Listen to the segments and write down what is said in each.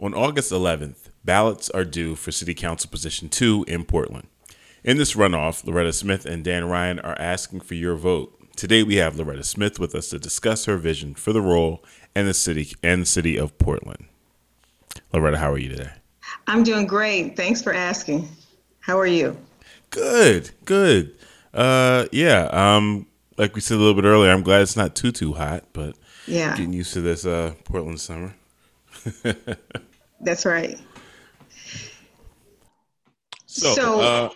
On August 11th, ballots are due for City Council Position 2 in Portland. In this runoff, Loretta Smith and Dan Ryan are asking for your vote. Today we have Loretta Smith with us to discuss her vision for the role and the city of Portland. Loretta, how are you today? I'm doing great. Thanks for asking. How are you? Good. Like we said a little bit earlier, I'm glad it's not too hot, but yeah, getting used to this Portland summer. That's right. So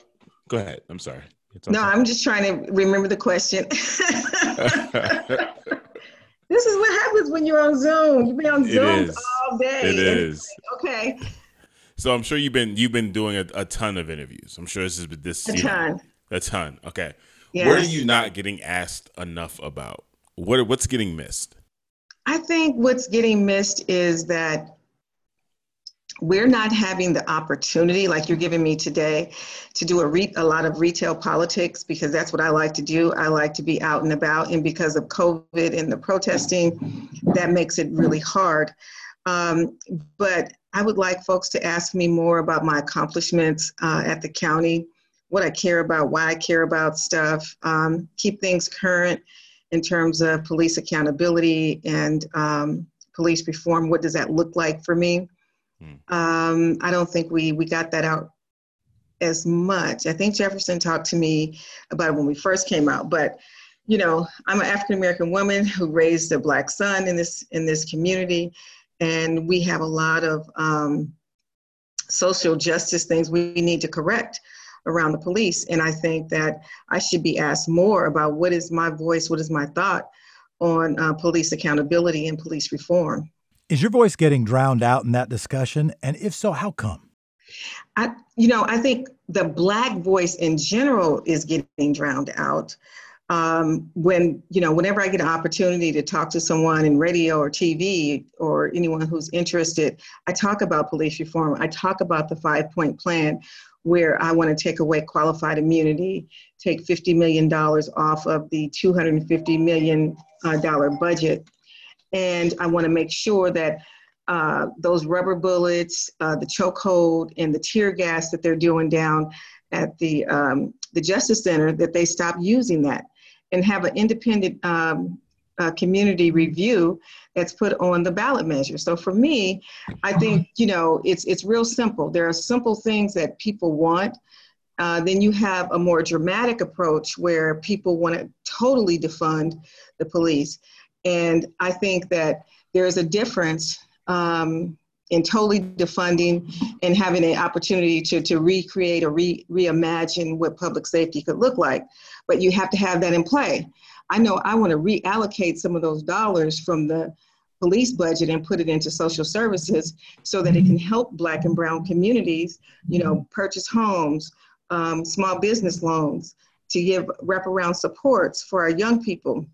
go ahead. I'm sorry. No, I'm just trying to remember the question. This is what happens when you're on Zoom. You've been on Zoom all day. It is. Okay. So I'm sure you've been doing a ton of interviews. I'm sure this is a ton. Okay. Yes. What are you not getting asked enough about? What's getting missed? I think what's getting missed is that we're not having the opportunity, like you're giving me today, to do a lot of retail politics, because that's what I like to do. I like to be out and about, and because of COVID and the protesting, that makes it really hard. But I would like folks to ask me more about my accomplishments at the county, what I care about, why I care about stuff, keep things current in terms of police accountability and police reform. What does that look like for me? I don't think we got that out as much. I think Jefferson talked to me about it when we first came out, but I'm an African-American woman who raised a black son in this community. And we have a lot of social justice things we need to correct around the police. And I think that I should be asked more about what is my voice, what is my thought on police accountability and police reform. Is your voice getting drowned out in that discussion? And if so, how come? I think the black voice in general is getting drowned out. Whenever I get an opportunity to talk to someone in radio or TV or anyone who's interested, I talk about police reform. I talk about the 5-point plan where I want to take away qualified immunity, take $50 million off of the $250 million budget. And I want to make sure that those rubber bullets, the chokehold, and the tear gas that they're doing down at the Justice Center, that they stop using that, and have an independent community review that's put on the ballot measure. So for me, I think, it's real simple. There are simple things that people want. Then you have a more dramatic approach where people want to totally defund the police. And I think that there is a difference in totally defunding and having an opportunity to recreate or reimagine what public safety could look like. But you have to have that in play. I know I want to reallocate some of those dollars from the police budget and put it into social services so that it can help black and brown communities, purchase homes, small business loans, to give wraparound supports for our young people.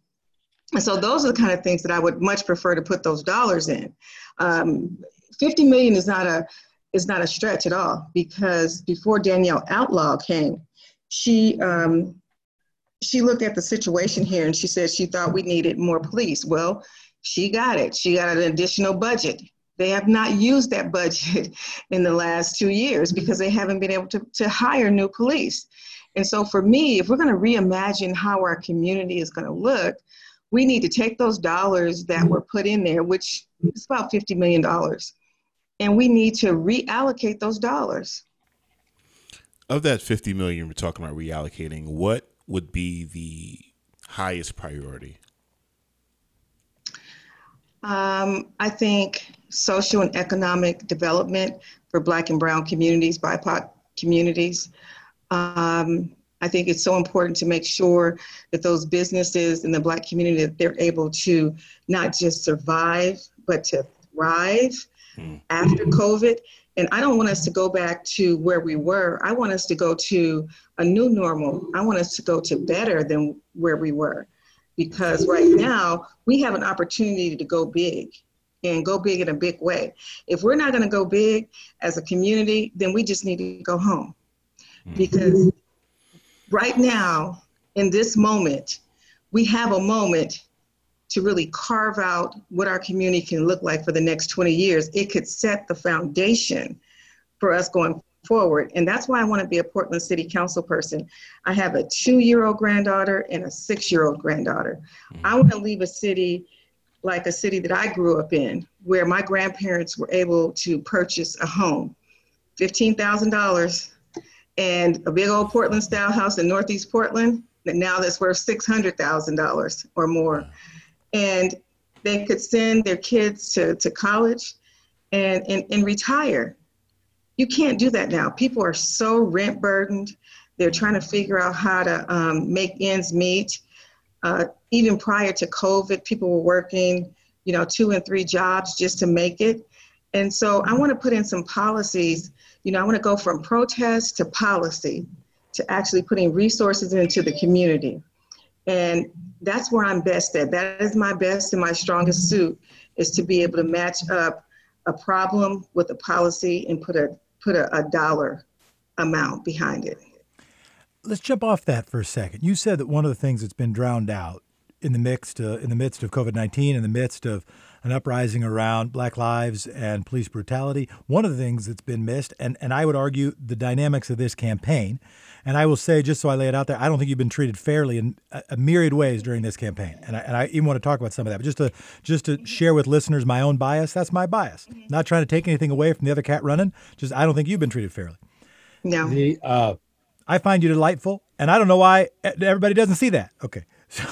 And so those are the kind of things that I would much prefer to put those dollars in. $50 million is not a stretch at all, because before Danielle Outlaw came, she looked at the situation here and she said she thought we needed more police. Well, she got it. She got an additional budget. They have not used that budget in the last 2 years because they haven't been able to hire new police. And so for me, if we're going to reimagine how our community is going to look, we need to take those dollars that were put in there, which is about $50 million, and we need to reallocate those dollars. Of that $50 million we're talking about reallocating, what would be the highest priority? I think social and economic development for black and brown communities, BIPOC communities. I think it's so important to make sure that those businesses in the black community, that they're able to not just survive, but to thrive after COVID. And I don't want us to go back to where we were. I want us to go to a new normal. I want us to go to better than where we were, because right now we have an opportunity to go big, and go big in a big way. If we're not going to go big as a community, then we just need to go home, because right now, in this moment, we have a moment to really carve out what our community can look like for the next 20 years, it could set the foundation for us going forward. And that's why I want to be a Portland City Council person. I have a 2-year-old granddaughter and a 6-year-old granddaughter. I want to leave a city like a city that I grew up in, where my grandparents were able to purchase a home, $15,000, and a big old Portland style house in Northeast Portland that now that's worth $600,000 or more. And they could send their kids to college and retire. You can't do that now. People are so rent burdened. They're trying to figure out how to make ends meet. Even prior to COVID, people were working, 2 and 3 jobs just to make it. And so I want to put in some policies. I want to go from protest to policy to actually putting resources into the community. And that's where I'm best at. That is my best and my strongest suit, is to be able to match up a problem with a policy and put a dollar amount behind it. Let's jump off that for a second. You said that one of the things that's been drowned out in the midst of COVID-19, in the midst of an uprising around Black lives and police brutality, one of the things that's been missed, and I would argue the dynamics of this campaign, and I will say, just so I lay it out there, I don't think you've been treated fairly in a myriad ways during this campaign. And I even want to talk about some of that. But just to share with listeners my own bias, that's my bias. Not trying to take anything away from the other cat running, just I don't think you've been treated fairly. No. I find you delightful, and I don't know why everybody doesn't see that. Okay, so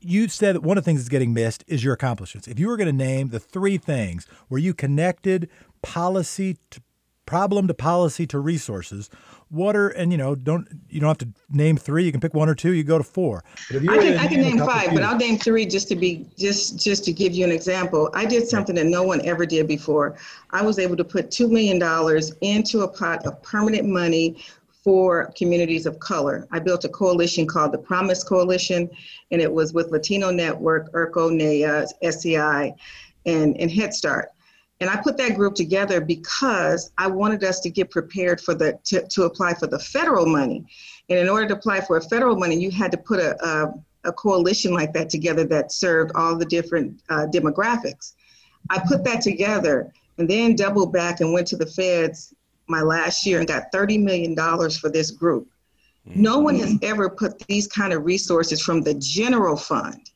you said that one of the things that's getting missed is your accomplishments. If you were going to name the 3 things where you connected problem to policy to resources, you don't have to name 3. You can pick 1 or 2. You go to 4. I can name 5, but I'll name 3 just to give you an example. I did something that no one ever did before. I was able to put $2 million into a pot of permanent money for communities of color. I built a coalition called the Promise Coalition, and it was with Latino Network, ERCO, NEA, SEI, and Head Start. And I put that group together because I wanted us to get prepared to apply for the federal money. And in order to apply for federal money, you had to put a coalition like that together that served all the different demographics. I put that together and then doubled back and went to the feds my last year and got $30 million for this group. Mm-hmm. No one has ever put these kind of resources from the general fund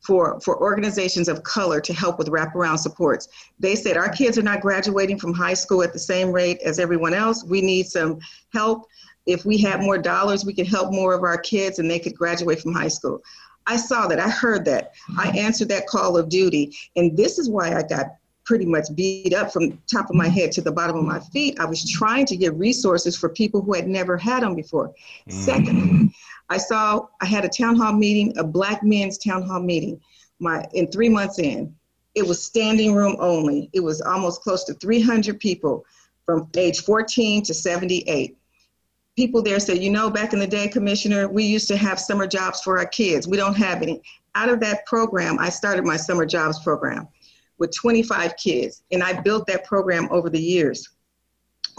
for organizations of color to help with wraparound supports. They said, our kids are not graduating from high school at the same rate as everyone else. We need some help. If we had more dollars, we could help more of our kids and they could graduate from high school. I saw that, I heard that. I answered that call of duty. And this is why I got pretty much beat up from the top of my head to the bottom of my feet. I was trying to get resources for people who had never had them before. Secondly, I had a town hall meeting, a Black men's town hall meeting. In 3 months in, it was standing room only. It was almost close to 300 people from age 14 to 78. People there said, back in the day, Commissioner, we used to have summer jobs for our kids. We don't have any. Out of that program, I started my summer jobs program with 25 kids, and I built that program over the years.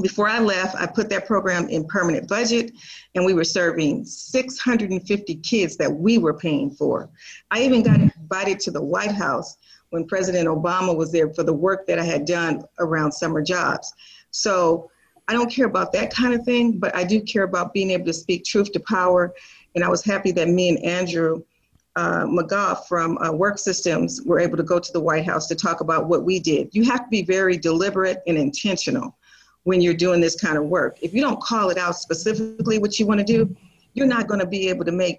Before I left, I put that program in permanent budget, and we were serving 650 kids that we were paying for. I even got invited to the White House when President Obama was there for the work that I had done around summer jobs. So I don't care about that kind of thing, but I do care about being able to speak truth to power. And I was happy that me and Andrew McGough from Work Systems were able to go to the White House to talk about what we did. You have to be very deliberate and intentional when you're doing this kind of work. If you don't call it out specifically what you want to do, you're not going to be able to make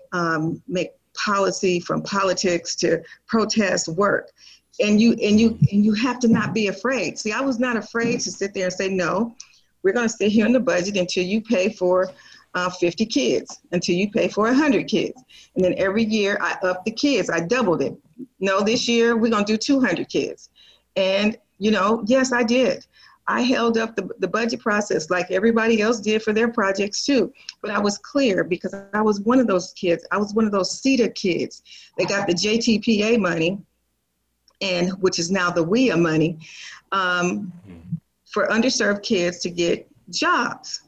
policy from politics to protest work. And you have to not be afraid. See, I was not afraid to sit there and say, no, we're going to sit here in the budget until you pay for 50 kids, until you pay for 100 kids. And then every year I upped the kids, I doubled it. No, this year we're going to do 200 kids. And, yes, I did. I held up the budget process like everybody else did for their projects too. But I was clear because I was one of those kids. I was one of those CETA kids. They got the JTPA money, and which is now the WIA money, for underserved kids to get jobs.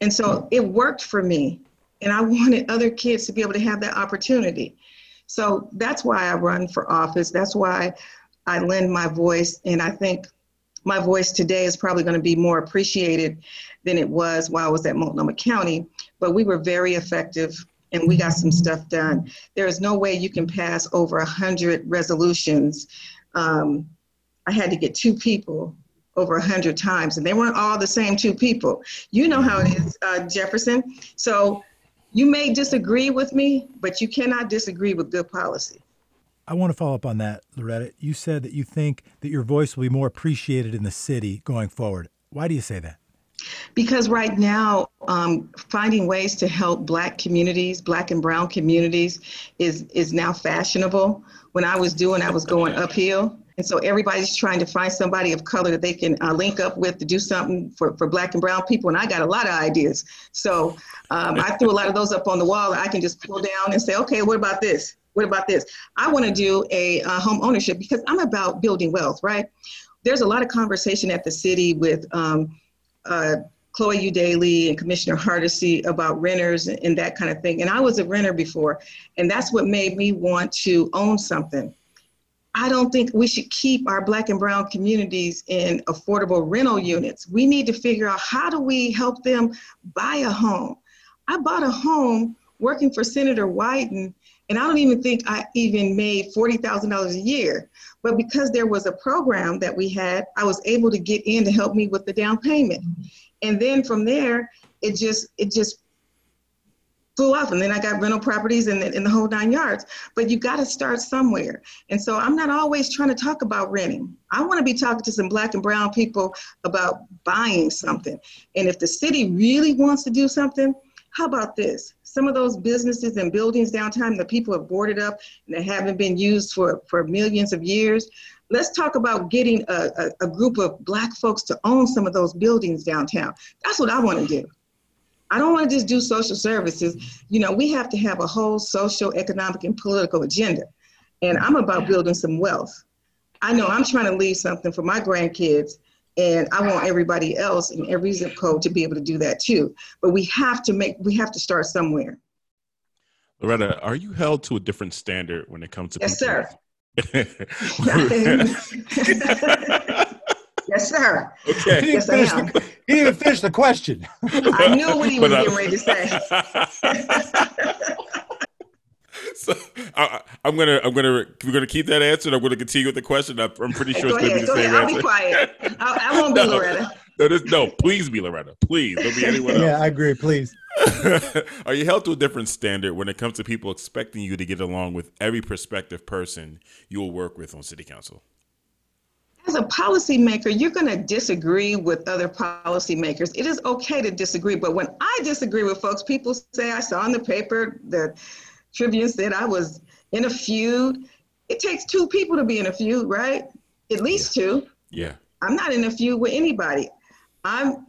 And so it worked for me. and I wanted other kids to be able to have that opportunity. So that's why I run for office. That's why I lend my voice, and I think my voice today is probably going to be more appreciated than it was while I was at Multnomah County, but we were very effective and we got some stuff done. There is no way you can pass over 100 resolutions. I had to get two people over 100 times, and they weren't all the same two people. You know how it is, Jefferson. So you may disagree with me, but you cannot disagree with good policy. I want to follow up on that, Loretta. You said that you think that your voice will be more appreciated in the city going forward. Why do you say that? Because right now, finding ways to help Black communities, Black and brown communities, is now fashionable. When I was going uphill. And so everybody's trying to find somebody of color that they can link up with to do something for Black and brown people. And I got a lot of ideas. So I threw a lot of those up on the wall. I can just pull down and say, okay, what about this? What about this? I want to do a home ownership, because I'm about building wealth, right? There's a lot of conversation at the city with Chloe Eudaly and Commissioner Hardesty about renters and that kind of thing. And I was a renter before, and that's what made me want to own something. I don't think we should keep our Black and brown communities in affordable rental units. We need to figure out, how do we help them buy a home? I bought a home working for Senator Wyden, and I don't even think I even made $40,000 a year. But because there was a program that we had, I was able to get in to help me with the down payment. And then from there, it just flew off. And then I got rental properties in the whole nine yards. But you got to start somewhere. And so I'm not always trying to talk about renting. I want to be talking to some Black and brown people about buying something. And if the city really wants to do something, how about this? Some of those businesses and buildings downtown that people have boarded up and that haven't been used for millions of years, let's talk about getting a group of Black folks to own some of those buildings downtown. That's what I want to do. I don't want to just do social services. You know, we have to have a whole social, economic, and political agenda. And I'm about building some wealth. I know I'm trying to leave something for my grandkids, and I want everybody else in every zip code to be able to do that too. But we have to start somewhere. Loretta, are you held to a different standard when it comes to— Yes, sir. Yes, sir. Okay. He didn't finish the question. I knew what he was getting ready to say. So we're gonna keep that answered. I'm gonna continue with the question. I'm pretty sure it's gonna be the same answer. I'll be quiet. I won't be Loretta. No, please be Loretta. Please don't be anyone else. Yeah, I agree. Please. Are you held to a different standard when it comes to people expecting you to get along with every prospective person you will work with on City Council? As a policymaker, you're going to disagree with other policymakers. It is okay to disagree, but when I disagree with folks, people say, I saw in the paper, the Tribune said I was in a feud. It takes two people to be in a feud, right? At least two. Yeah. I'm not in a feud with anybody.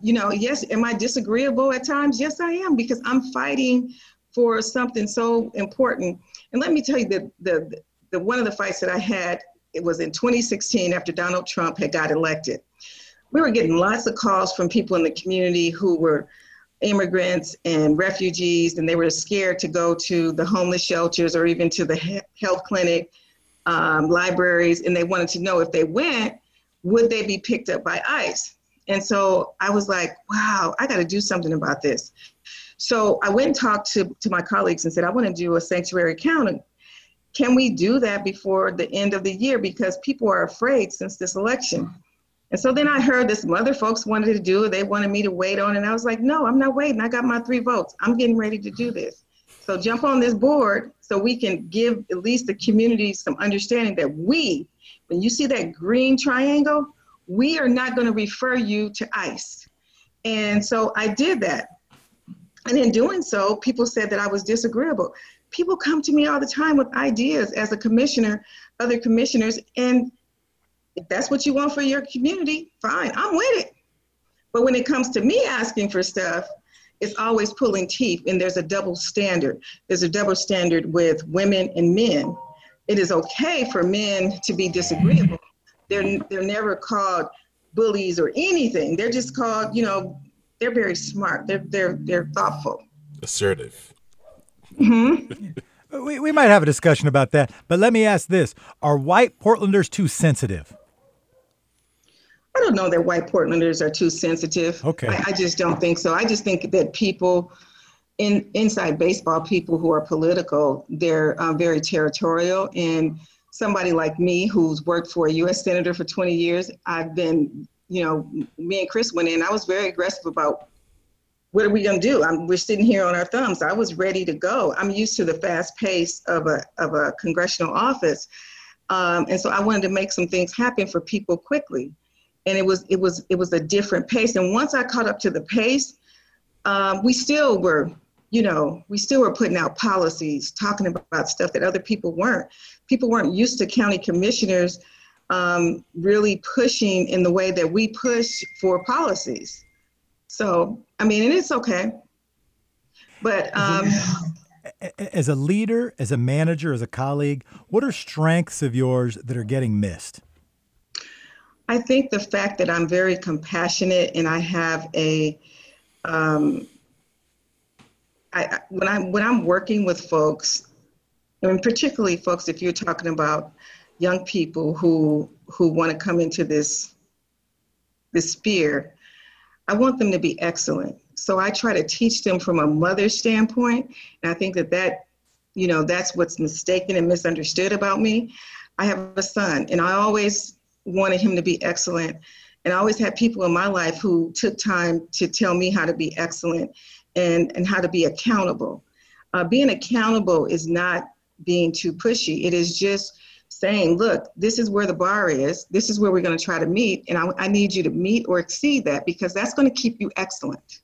Yes, am I disagreeable at times? Yes, I am, because I'm fighting for something so important. And let me tell you that the one of the fights that I had, it was in 2016, after Donald Trump had got elected. We were getting lots of calls from people in the community who were immigrants and refugees, and they were scared to go to the homeless shelters or even to the health clinic, libraries, and they wanted to know if they went, would they be picked up by ICE? And so I was like, wow, I got to do something about this. So I went and talked to my colleagues and said, I want to do a sanctuary county. Can we do that before the end of the year? Because people are afraid since this election. And so then I heard this other folks wanted to do it. They wanted me to wait on. And I was like, no, I'm not waiting. I got my 3 votes. I'm getting ready to do this. So jump on this board so we can give at least the community some understanding that we, when you see that green triangle, we are not going to refer you to ICE. And so I did that. And in doing so, people said that I was disagreeable. People come to me all the time with ideas as a commissioner, other commissioners, and if that's what you want for your community, fine, I'm with it. But when it comes to me asking for stuff, it's always pulling teeth, and there's a double standard. There's a double standard with women and men. It is okay for men to be disagreeable. They're never called bullies or anything. They're just called, they're very smart. They're thoughtful. Assertive. Mm-hmm. We might have a discussion about that, but let me ask this. Are white Portlanders too sensitive? I don't know that white Portlanders are too sensitive. Okay. I just don't think so. I just think that people inside baseball, people who are political, they're very territorial. And somebody like me, who's worked for a U.S. Senator for 20 years, I've been, you know, me and Chris went in, I was very aggressive about what are we going to do? We're sitting here on our thumbs. I was ready to go. I'm used to the fast pace of a congressional office. And so I wanted to make some things happen for people quickly. And it was a different pace. And once I caught up to the pace, we still were putting out policies, talking about stuff that other people weren't. People weren't used to county commissioners really pushing in the way that we push for policies. So, I mean, and it's okay. But as a leader, as a manager, as a colleague, what are strengths of yours that are getting missed? I think the fact that I'm very compassionate and I have when I'm working with folks, and particularly folks, if you're talking about young people who want to come into this sphere, I want them to be excellent. So I try to teach them from a mother's standpoint, and I think that that's what's mistaken and misunderstood about me. I have a son, and I always wanted him to be excellent. And I always had people in my life who took time to tell me how to be excellent and how to be accountable. Being accountable is not being too pushy. It is just saying, look, this is where the bar is. This is where we're going to try to meet. And I need you to meet or exceed that, because that's going to keep you excellent.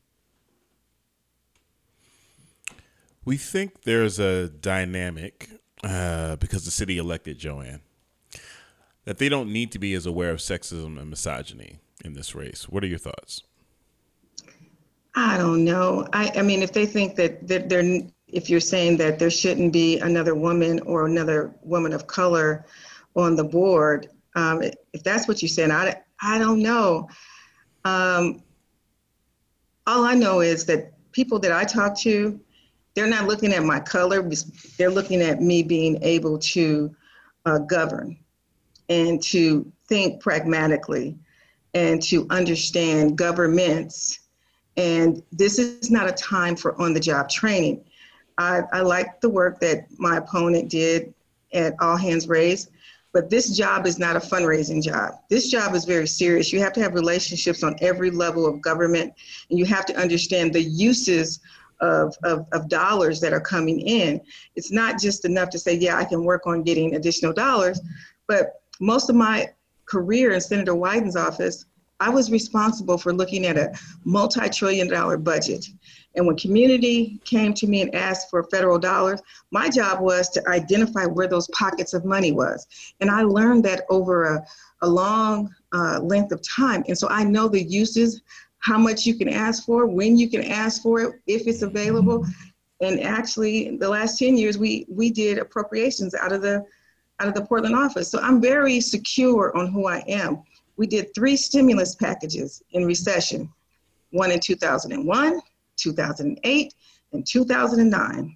We think there's a dynamic because the city elected Joanne, that they don't need to be as aware of sexism and misogyny in this race. What are your thoughts? I don't know. I mean, if they think if you're saying that there shouldn't be another woman or another woman of color on the board, if that's what you're saying, I don't know. All I know is that people that I talk to, they're not looking at my color. They're looking at me being able to govern, and to think pragmatically, and to understand governments. And this is not a time for on-the-job training. I like the work that my opponent did at All Hands Raised, but this job is not a fundraising job. This job is very serious. You have to have relationships on every level of government, and you have to understand the uses of dollars that are coming in. It's not just enough to say, yeah, I can work on getting additional dollars, but most of my career in Senator Wyden's office, I was responsible for looking at a multi-trillion-dollar budget. And when community came to me and asked for federal dollars, my job was to identify where those pockets of money was. And I learned that over a long length of time. And so I know the uses, how much you can ask for, when you can ask for it, if it's available. And actually, in the last 10 years, we did appropriations out of the Portland office. So I'm very secure on who I am. We did 3 stimulus packages in recession, one in 2001, 2008, and 2009.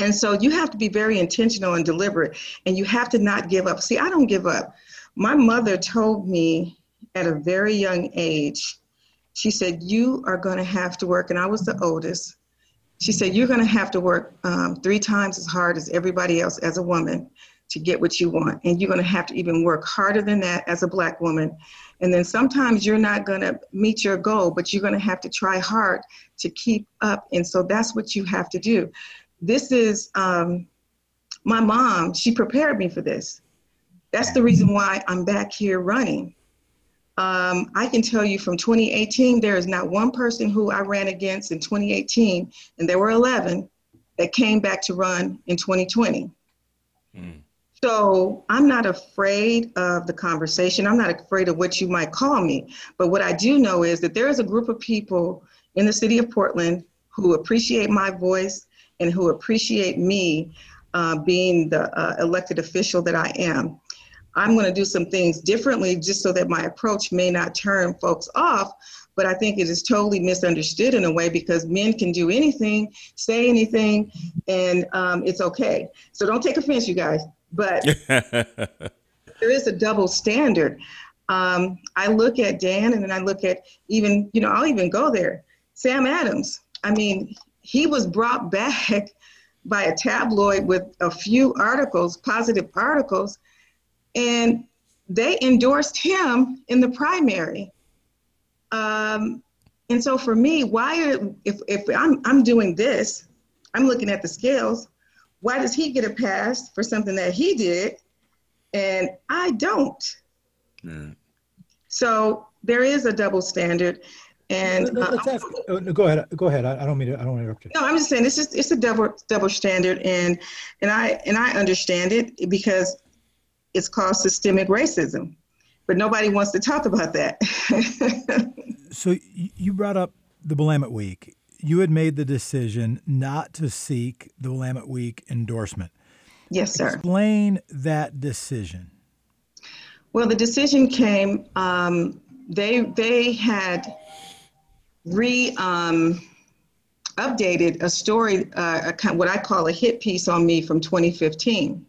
And so you have to be very intentional and deliberate, and you have to not give up. See, I don't give up. My mother told me at a very young age, she said, you are going to have to work, and I was the oldest. She said, you're going to have to work 3 times as hard as everybody else as a woman to get what you want. And you're going to have to even work harder than that as a Black woman. And then sometimes you're not going to meet your goal, but you're going to have to try hard to keep up. And so that's what you have to do. This is my mom. She prepared me for this. That's the reason why I'm back here running. I can tell you from 2018, there is not one person who I ran against in 2018, and there were 11 that came back to run in 2020. Mm. So I'm not afraid of the conversation. I'm not afraid of what you might call me. But what I do know is that there is a group of people in the city of Portland who appreciate my voice and who appreciate me being the elected official that I am. I'm going to do some things differently just so that my approach may not turn folks off, But I think it is totally misunderstood in a way, because men can do anything, say anything, and it's okay. So don't take offense, you guys, but there is a double standard. I look at Dan, and then I look at even, you know, I'll even go there. Sam Adams, I mean, he was brought back by a tabloid with a few articles, positive articles, and they endorsed him in the primary. And so for me, if I'm doing this, I'm looking at the scales, why does he get a pass for something that he did and I don't? Mm. So there is a double standard. And let's ask, no, go ahead. I don't want to interrupt you. No, I'm just saying this is, it's a double standard, and I understand it because it's called systemic racism. But nobody wants to talk about that. So you brought up the Willamette Week. You had made the decision not to seek the Willamette Week endorsement. Yes, sir. Explain that decision. Well, the decision came. They had updated a story, what I call a hit piece on me from 2015,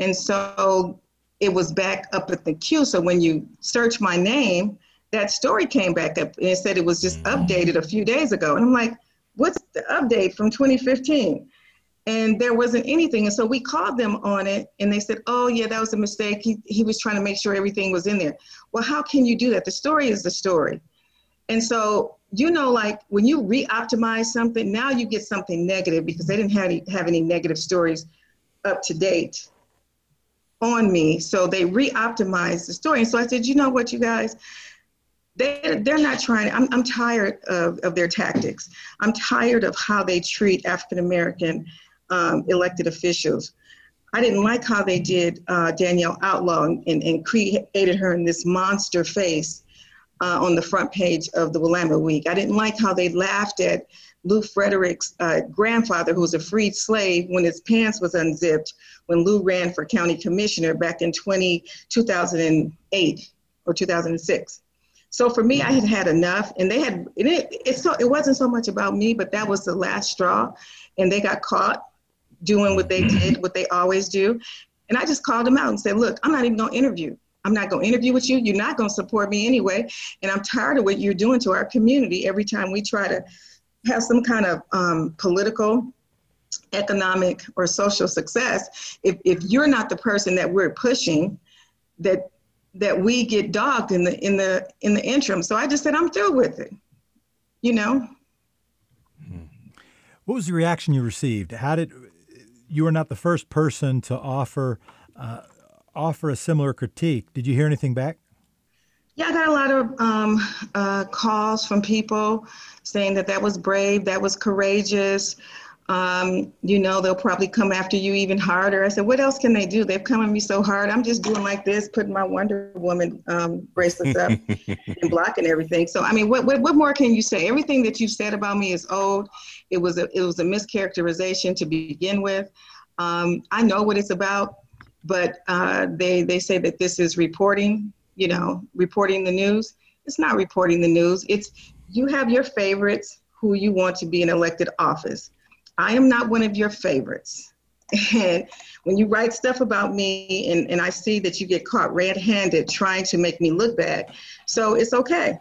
and so. It was back up at the queue. So when you search my name, that story came back up and it said it was just updated a few days ago. And I'm like, what's the update from 2015? And there wasn't anything. And so we called them on it and they said, oh yeah, that was a mistake. He was trying to make sure everything was in there. Well, how can you do that? The story is the story. And so, you know, like when you re-optimize something, now you get something negative because they didn't have any negative stories up to date on me. So they re-optimized the story. And so I said, you know what, you guys, they're not trying. I'm tired of their tactics. I'm tired of how they treat African-American elected officials. I didn't like how they did Danielle Outlaw and created her in this monster face on the front page of the Willamette Week. I didn't like how they laughed at Lou Frederick's grandfather, who was a freed slave, when his pants was unzipped when Lou ran for county commissioner back in 2008 or 2006. So for me, I had had enough, and they had, and it wasn't so much about me, but that was the last straw, and they got caught doing what they did, what they always do. And I just called them out and said, look, I'm not even gonna interview. I'm not gonna interview with you. You're not gonna support me anyway. And I'm tired of what you're doing to our community every time we try to have some kind of political, economic, or social success. If you're not the person that we're pushing, that we get dogged in the interim. So I just said, I'm through with it, you know? What was the reaction you received? You were not the first person to offer a similar critique. Did you hear anything back? Yeah, I got a lot of calls from people saying that was brave, that was courageous. You know, they'll probably come after you even harder. I said, what else can they do? They've come at me so hard. I'm just doing like this, putting my Wonder Woman bracelets up and blocking everything. So, I mean, what more can you say? Everything that you've said about me is old. It was a mischaracterization to begin with. I know what it's about, but they say that this is reporting. You know, reporting the news. It's not reporting the news. It's you have your favorites who you want to be in elected office. I am not one of your favorites. And when you write stuff about me and I see that you get caught red-handed trying to make me look bad, so it's okay.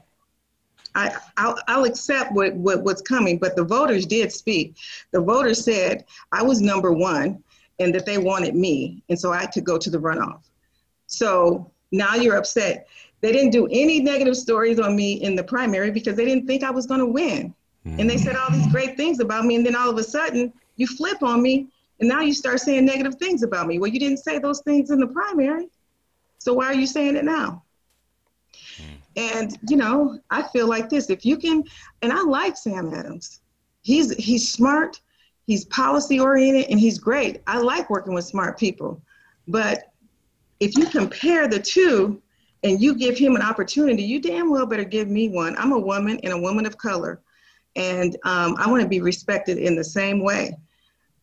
I'll accept what's coming, but the voters did speak. The voters said I was number one and that they wanted me, and so I could go to the runoff. So now you're upset. They didn't do any negative stories on me in the primary because they didn't think I was going to win. And they said all these great things about me. And then all of a sudden you flip on me and now you start saying negative things about me. Well, you didn't say those things in the primary. So why are you saying it now? And, you know, I feel like this, if you can, and I like Sam Adams. He's smart, he's policy oriented, and he's great. I like working with smart people, but if you compare the two and you give him an opportunity, you damn well better give me one. I'm a woman and a woman of color, and I want to be respected in the same way.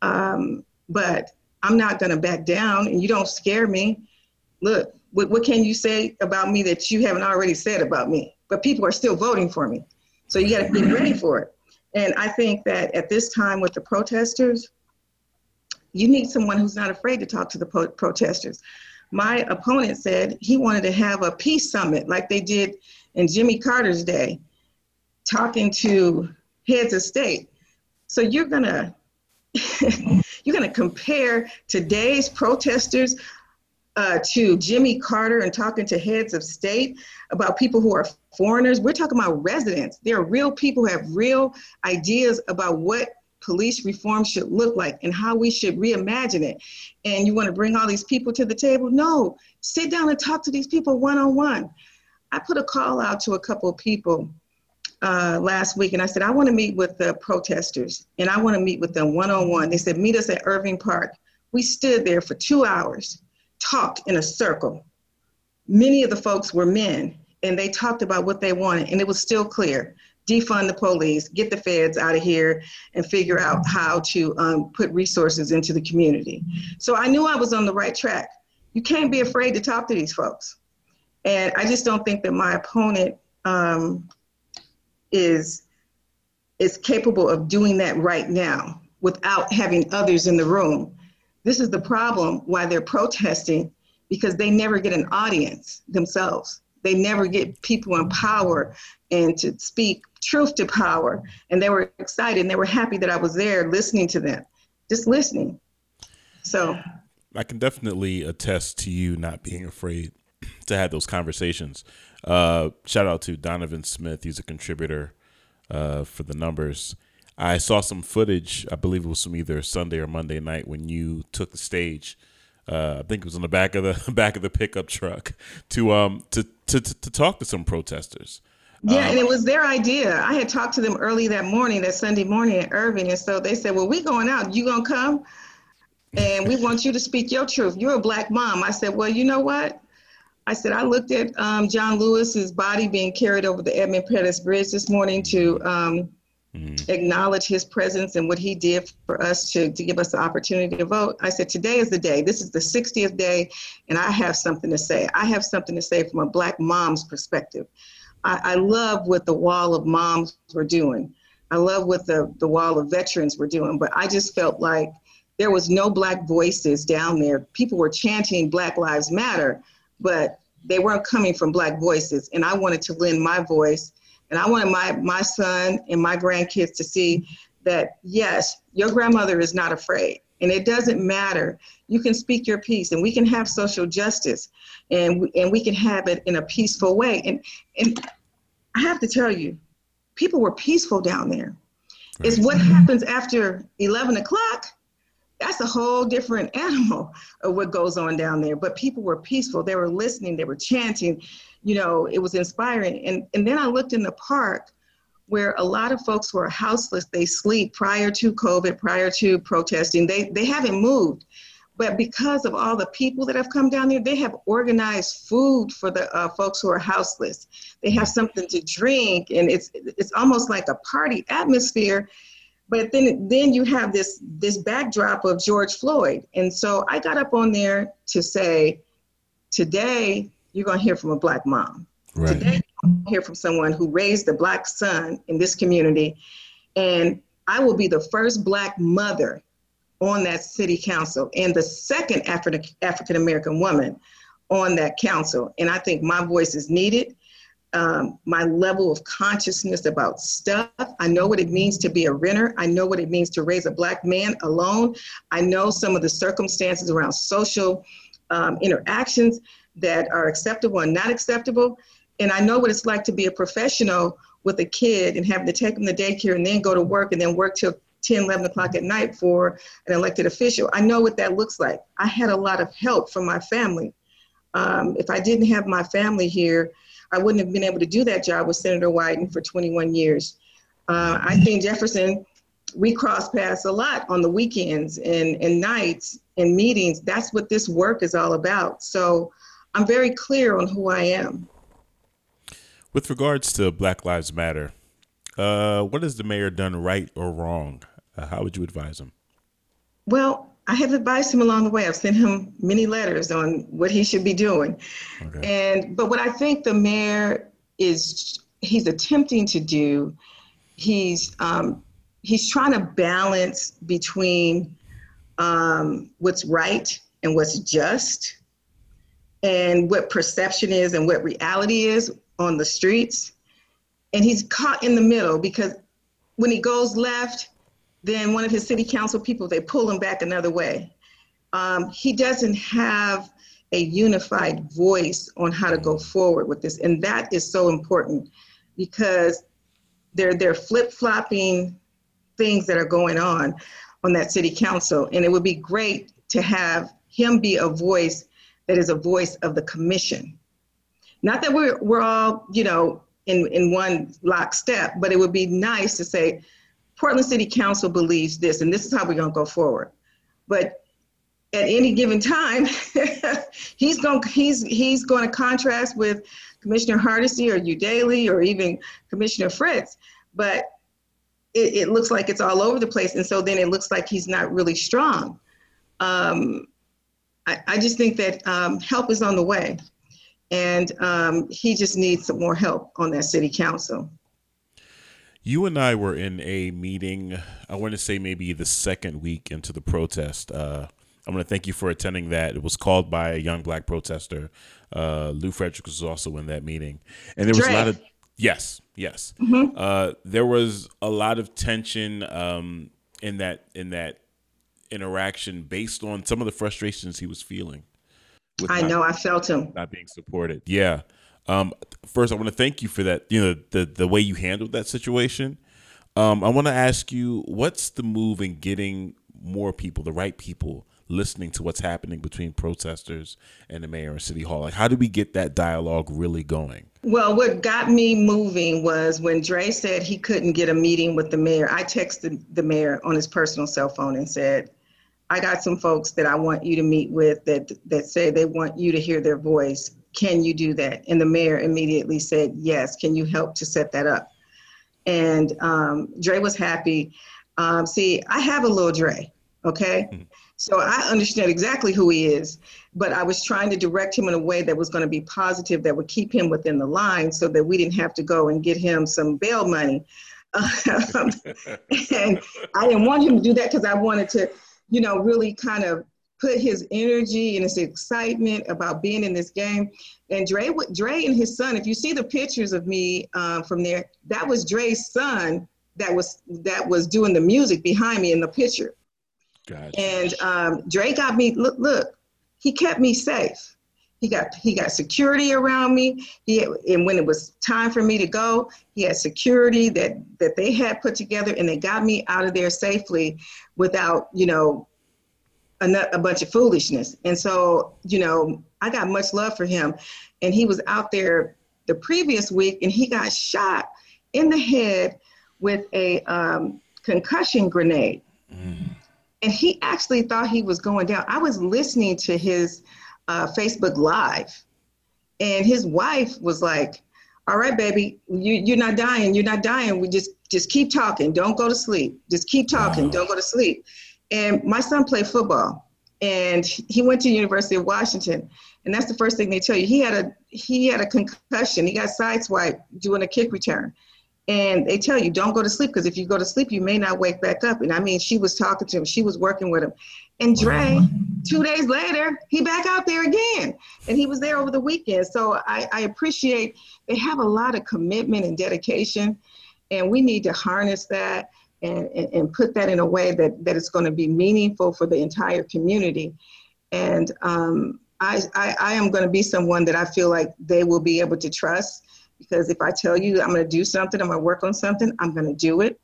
But I'm not going to back down, and you don't scare me. Look, what can you say about me that you haven't already said about me? but people are still voting for me. So you got to be ready for it. And I think that at this time with the protesters, you need someone who's not afraid to talk to the protesters. My opponent said he wanted to have a peace summit like they did in Jimmy Carter's day, talking to heads of state. So you're gonna, you're gonna compare today's protesters to Jimmy Carter and talking to heads of state about people who are foreigners. We're talking about residents. They're real people who have real ideas about what police reform should look like and how we should reimagine it. And you want to bring all these people to the table? No, sit down and talk to these people one-on-one. I put a call out to a couple of people last week, and I said, I want to meet with the protesters, and I want to meet with them one-on-one. They said, meet us at Irving Park. We stood there for 2 hours, talked in a circle. Many of the folks were men, and they talked about what they wanted, and it was still clear. Defund the police, get the feds out of here, and figure out how to put resources into the community. So I knew I was on the right track. You can't be afraid to talk to these folks. And I just don't think that my opponent is capable of doing that right now without having others in the room. This is the problem why they're protesting, because they never get an audience themselves. They never get people in power and to speak truth to power. And they were excited and they were happy that I was there listening to them, just listening. So I can definitely attest to you not being afraid to have those conversations. Shout out to Donovan Smith. He's a contributor for the numbers. I saw some footage. I believe it was from either Sunday or Monday night when you took the stage. I think it was in the back of the pickup truck to talk to some protesters. Yeah, and it was their idea. I had talked to them early that morning, that Sunday morning in Irving, and so they said, "Well, we going out. You gonna come? And we want you to speak your truth. You're a black mom." I said, "Well, you know what?" I said, "I looked at John Lewis's body being carried over the Edmund Pettus Bridge this morning to acknowledge his presence and what he did for us to give us the opportunity to vote." I said, today is the day. This is the 60th day, and I have something to say. I have something to say from a black mom's perspective. I love what the wall of moms were doing. I love what the wall of veterans were doing, but I just felt like there was no black voices down there. People were chanting Black Lives Matter, but they weren't coming from black voices, and I wanted to lend my voice. And I wanted my son and my grandkids to see that, yes, your grandmother is not afraid. And it doesn't matter. You can speak your piece, and we can have social justice, and we can have it in a peaceful way. And I have to tell you, people were peaceful down there. Right. It's what happens after 11 o'clock. That's a whole different animal of what goes on down there. But people were peaceful. They were listening. They were chanting. You know, it was inspiring. And then I looked in the park where a lot of folks who are houseless, they sleep prior to COVID, prior to protesting. They haven't moved. But because of all the people that have come down there, they have organized food for the folks who are houseless. They have something to drink. And it's almost like a party atmosphere. But then you have this backdrop of George Floyd. And so I got up on there to say, today, you're going to hear from a black mom. Right. Today, you're going to hear from someone who raised a black son in this community. And I will be the first black mother on that city council and the second African-American woman on that council. And I think my voice is needed. My level of consciousness about stuff. I know what it means to be a renter. I know what it means to raise a black man alone. I know some of the circumstances around social interactions that are acceptable and not acceptable. And I know what it's like to be a professional with a kid and having to take them to daycare and then go to work and then work till 10, 11 o'clock at night for an elected official. I know what that looks like. I had a lot of help from my family. If I didn't have my family here, I wouldn't have been able to do that job with Senator Wyden for 21 years. I think Jefferson, we cross paths a lot on the weekends and nights and meetings. That's what this work is all about. So I'm very clear on who I am. With regards to Black Lives Matter, what has the mayor done right or wrong? How would you advise him? Well, I have advised him along the way. I've sent him many letters on what he should be doing. Okay. But what I think the mayor is he's attempting to do. He's trying to balance between what's right and what's just, and what perception is and what reality is on the streets. And he's caught in the middle, because when he goes left, then one of his city council people, they pull him back another way. He doesn't have a unified voice on how to go forward with this. And that is so important, because they're flip-flopping things that are going on that city council. And it would be great to have him be a voice that is a voice of the commission. Not that we're all, you know, in one lockstep, but it would be nice to say, Portland City Council believes this, and this is how we're gonna go forward. But at any given time, he's gonna contrast with Commissioner Hardesty or Eudaly or even Commissioner Fritz, but it looks like it's all over the place, and so then it looks like he's not really strong. I just think that help is on the way, and he just needs some more help on that city council. You and I were in a meeting, I want to say maybe the second week into the protest. I want to thank you for attending that. It was called by a young black protester. Lou Frederick was also in that meeting. And there was Dre. A lot of, yes. Mm-hmm. There was a lot of tension in that interaction based on some of the frustrations he was feeling. I felt him. Not being supported. Yeah. First, I want to thank you for that, you know, the way you handled that situation. I want to ask you, what's the move in getting more people, the right people, listening to what's happening between protesters and the mayor and City Hall? Like, how do we get that dialogue really going? Well, what got me moving was when Dre said he couldn't get a meeting with the mayor. I texted the mayor on his personal cell phone and said, I got some folks that I want you to meet with that say they want you to hear their voice. Can you do that? And the mayor immediately said, yes, can you help to set that up? And Dre was happy. See, I have a little Dre, okay? Mm-hmm. So I understand exactly who he is, but I was trying to direct him in a way that was gonna be positive, that would keep him within the line so that we didn't have to go and get him some bail money. And I didn't want him to do that, because I wanted to, you know, really kind of put his energy and his excitement about being in this game. And Dre and his son, if you see the pictures of me from there, that was Dre's son that was doing the music behind me in the picture. Gotcha. And Dre got me, look, he kept me safe. He got security around me. And when it was time for me to go, he had security that they had put together, and they got me out of there safely without, you know, a bunch of foolishness. And so, you know, I got much love for him. And he was out there the previous week, and he got shot in the head with a concussion grenade. Mm. And he actually thought he was going down. I was listening to his Facebook Live, and his wife was like, all right, baby, you're not dying. We just keep talking. Don't go to sleep. Just keep talking. Don't go to sleep. And my son played football, and he went to the University of Washington. And that's the first thing they tell you. He had a concussion. He got sideswiped doing a kick return. And they tell you, don't go to sleep, because if you go to sleep, you may not wake back up. And I mean, she was talking to him. She was working with him. And Dre, 2 days later, he back out there again. And he was there over the weekend. So I appreciate they have a lot of commitment and dedication, and we need to harness that and put that in a way that is going to be meaningful for the entire community. And I am going to be someone that I feel like they will be able to trust. Because if I tell you I'm going to do something, I'm going to work on something, I'm going to do it.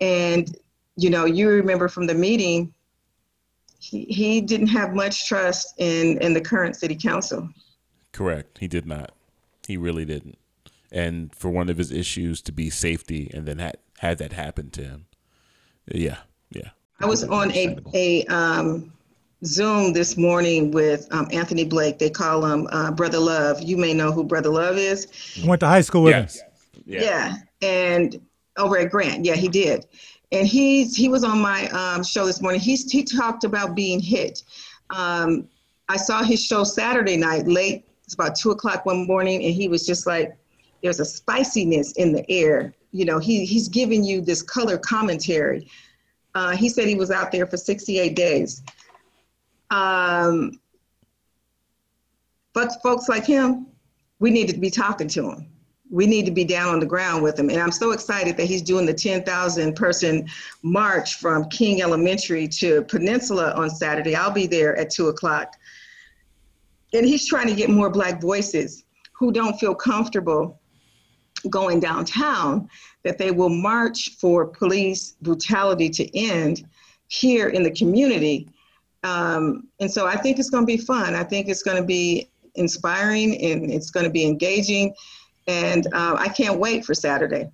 And, you know, you remember from the meeting, he didn't have much trust in the current city council. Correct. He did not. He really didn't. And for one of his issues to be safety, and then had that happen to him. Yeah. Yeah. I was on a Zoom this morning with Anthony Blake. They call him Brother Love. You may know who Brother Love is. He went to high school with us. Yeah. And over at Grant. Yeah, he did. And he was on my show this morning. He talked about being hit. I saw his show Saturday night late. It's about 2:00 one morning. And he was just like, there's a spiciness in the air. You know, he's giving you this color commentary. He said he was out there for 68 days. But folks like him, we need to be talking to him. We need to be down on the ground with him. And I'm so excited that he's doing the 10,000 person march from King Elementary to Peninsula on Saturday. I'll be there at 2 o'clock. And he's trying to get more Black voices who don't feel comfortable going downtown, that they will march for police brutality to end here in the community. And so I think it's going to be fun. I think it's going to be inspiring and it's going to be engaging. And I can't wait for Saturday.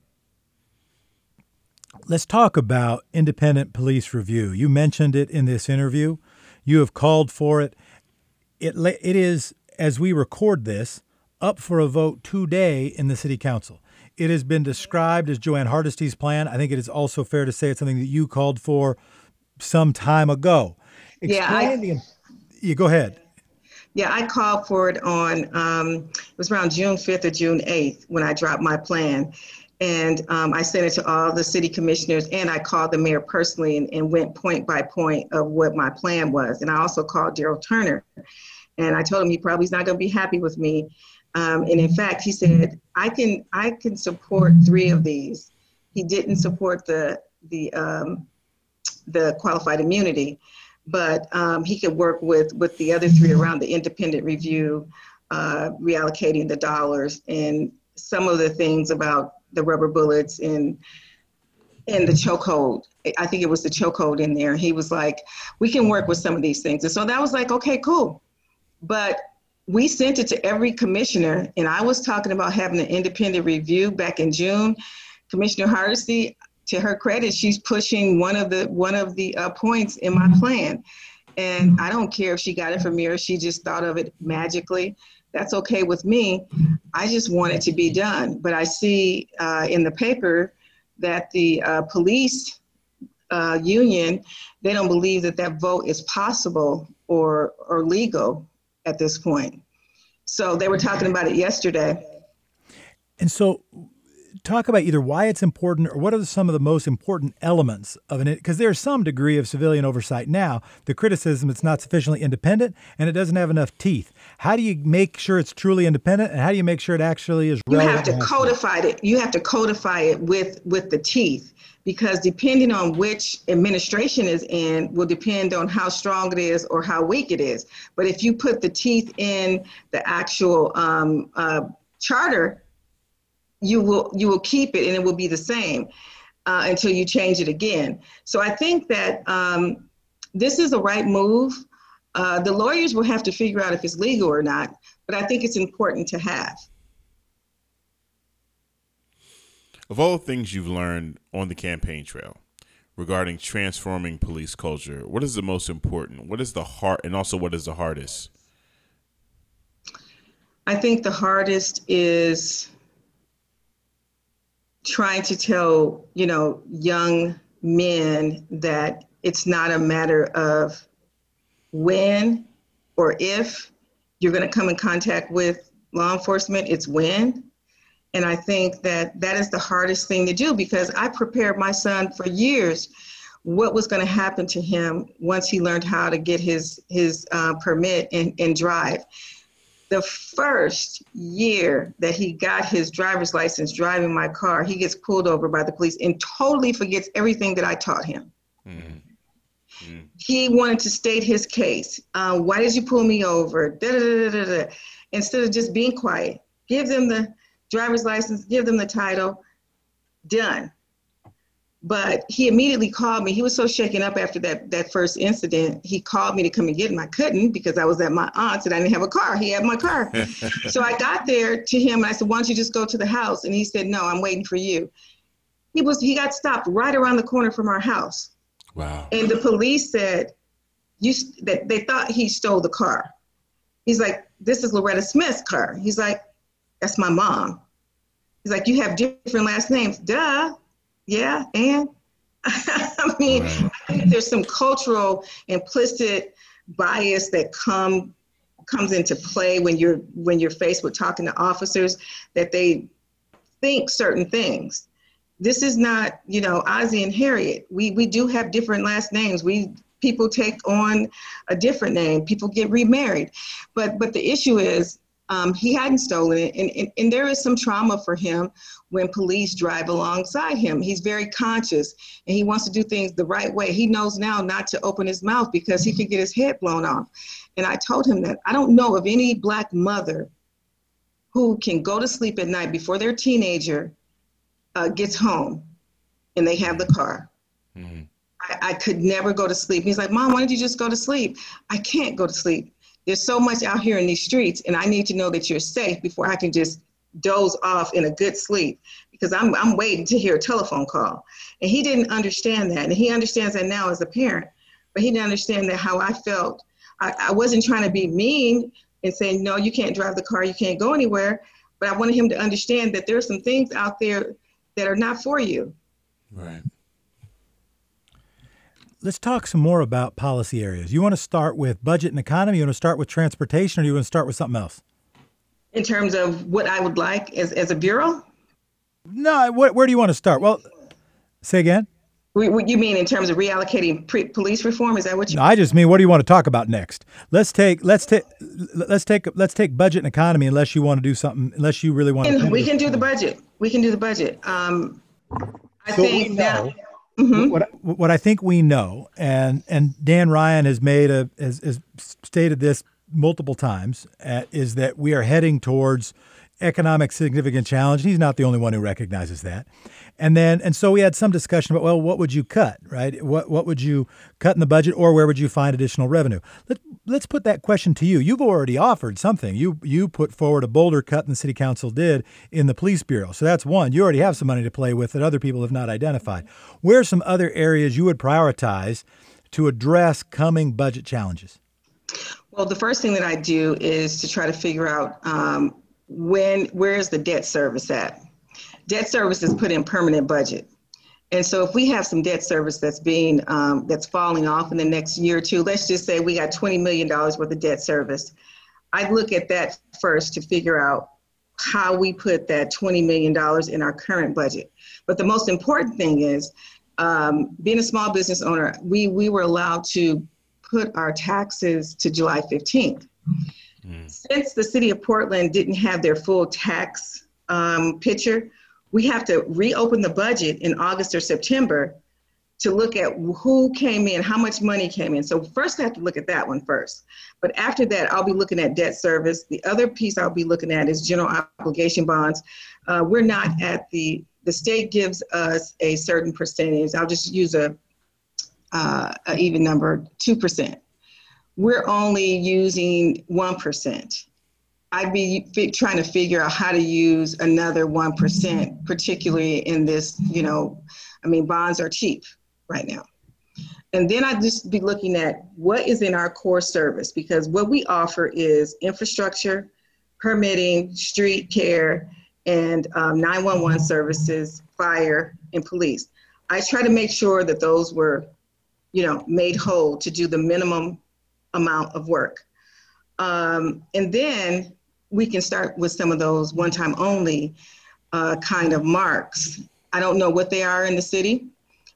Let's talk about independent police review. You mentioned it in this interview. You have called for it. It is, as we record this, up for a vote today in the City Council. It has been described as Joanne Hardesty's plan. I think it is also fair to say it's something that you called for some time ago. Go ahead. Yeah, I called for it on, it was around June 5th or June 8th when I dropped my plan. And I sent it to all the city commissioners and I called the mayor personally and went point by point of what my plan was. And I also called Daryl Turner and I told him he probably is not going to be happy with me. And in fact, he said, I can support three of these. He didn't support the qualified immunity, but he could work with the other three around the independent review, reallocating the dollars and some of the things about the rubber bullets and the chokehold. I think it was the chokehold in there. He was like, we can work with some of these things. And so that was like, okay, cool. But we sent it to every commissioner. And I was talking about having an independent review back in June. Commissioner Hardesty, to her credit, she's pushing one of the points in my plan. And I don't care if she got it from me or she just thought of it magically. That's okay with me. I just want it to be done. But I see in the paper that the police union, they don't believe that vote is possible or legal at this point. So they were talking about it yesterday. And so talk about either why it's important or what are some of the most important elements of it, because there's some degree of civilian oversight now. The criticism, it's not sufficiently independent and it doesn't have enough teeth. How do you make sure it's truly independent and how do you make sure it actually is relevant? You have to codify it. You have to codify it with the teeth, because depending on which administration is in will depend on how strong it is or how weak it is. But if you put the teeth in the actual charter, you will keep it and it will be the same until you change it again. So I think that this is the right move. The lawyers will have to figure out if it's legal or not, but I think it's important to have. Of all the things you've learned on the campaign trail regarding transforming police culture, what is the most important? What is the heart and also what is the hardest? I think the hardest is trying to tell, young men that it's not a matter of when or if you're going to come in contact with law enforcement, it's when. And I think that is the hardest thing to do, because I prepared my son for years what was going to happen to him once he learned how to get his permit and drive. The first year that he got his driver's license driving my car, he gets pulled over by the police and totally forgets everything that I taught him. Mm-hmm. Mm-hmm. He wanted to state his case. Why did you pull me over? Da, da, da, da, da, da. Instead of just being quiet, give them the driver's license, give them the title, done. But he immediately called me. He was so shaken up after that first incident. He called me to come and get him. I couldn't because I was at my aunt's and I didn't have a car. He had my car. So I got there to him and I said, why don't you just go to the house? And he said, no, I'm waiting for you. He got stopped right around the corner from our house. Wow. And the police said that they thought he stole the car. He's like, this is Loretta Smith's car. He's like, that's my mom. He's like, you have different last names. Duh. Yeah, and I mean, right. I think there's some cultural implicit bias that comes into play when you're faced with talking to officers, that they think certain things. This is not, you know, Ozzie and Harriet. We do have different last names. People take on a different name. People get remarried. But the issue is he hadn't stolen it. And there is some trauma for him when police drive alongside him. He's very conscious and he wants to do things the right way. He knows now not to open his mouth because he could get his head blown off. And I told him that I don't know of any Black mother who can go to sleep at night before their teenager gets home and they have the car. Mm-hmm. I could never go to sleep. He's like, Mom, why don't you just go to sleep? I can't go to sleep. There's so much out here in these streets, and I need to know that you're safe before I can just doze off in a good sleep, because I'm waiting to hear a telephone call. And he didn't understand that, and he understands that now as a parent, but he didn't understand that how I felt. I wasn't trying to be mean and saying, no, you can't drive the car, you can't go anywhere, but I wanted him to understand that there are some things out there that are not for you. Right. Let's talk some more about policy areas. You want to start with budget and economy? You want to start with transportation, or you want to start with something else? In terms of what I would like as a bureau? No, where do you want to start? Well, say again? What you mean in terms of reallocating police reform? Is that what you mean? No, I just mean, what do you want to talk about next? Let's take budget and economy, unless you want to do something, unless you really want to. We can do the budget. We can do the budget. I think that. Mm-hmm. What I think we know, and Dan Ryan has stated this multiple times, is that we are heading towards economic significant challenge. He's not the only one who recognizes that. And so we had some discussion about, well, what would you cut, right? What would you cut in the budget, or where would you find additional revenue? Let's put that question to you. You've already offered something. You put forward a bolder cut than the city council did in the police bureau. So that's one. You already have some money to play with that other people have not identified. Where are some other areas you would prioritize to address coming budget challenges? Well, the first thing that I do is to try to figure out where is the debt service at? Debt service is put in permanent budget. And so if we have some debt service that's being, that's falling off in the next year or two, let's just say we got $20 million worth of debt service. I'd look at that first to figure out how we put that $20 million in our current budget. But the most important thing is, being a small business owner, we were allowed to put our taxes to July 15th. Mm. Since the city of Portland didn't have their full tax picture, we have to reopen the budget in August or September to look at who came in, how much money came in. So first I have to look at that one first. But after that, I'll be looking at debt service. The other piece I'll be looking at is general obligation bonds. We're not at the state gives us a certain percentage. I'll just use an even number, 2%. We're only using 1%. I'd be trying to figure out how to use another 1%, particularly in this, you know, I mean, bonds are cheap right now. And then I'd just be looking at what is in our core service, because what we offer is infrastructure, permitting, street care, and 911 services, fire, and police. I try to make sure that those were, you know, made whole to do the minimum amount of work. And then we can start with some of those one-time only kind of marks. I don't know what they are in the city,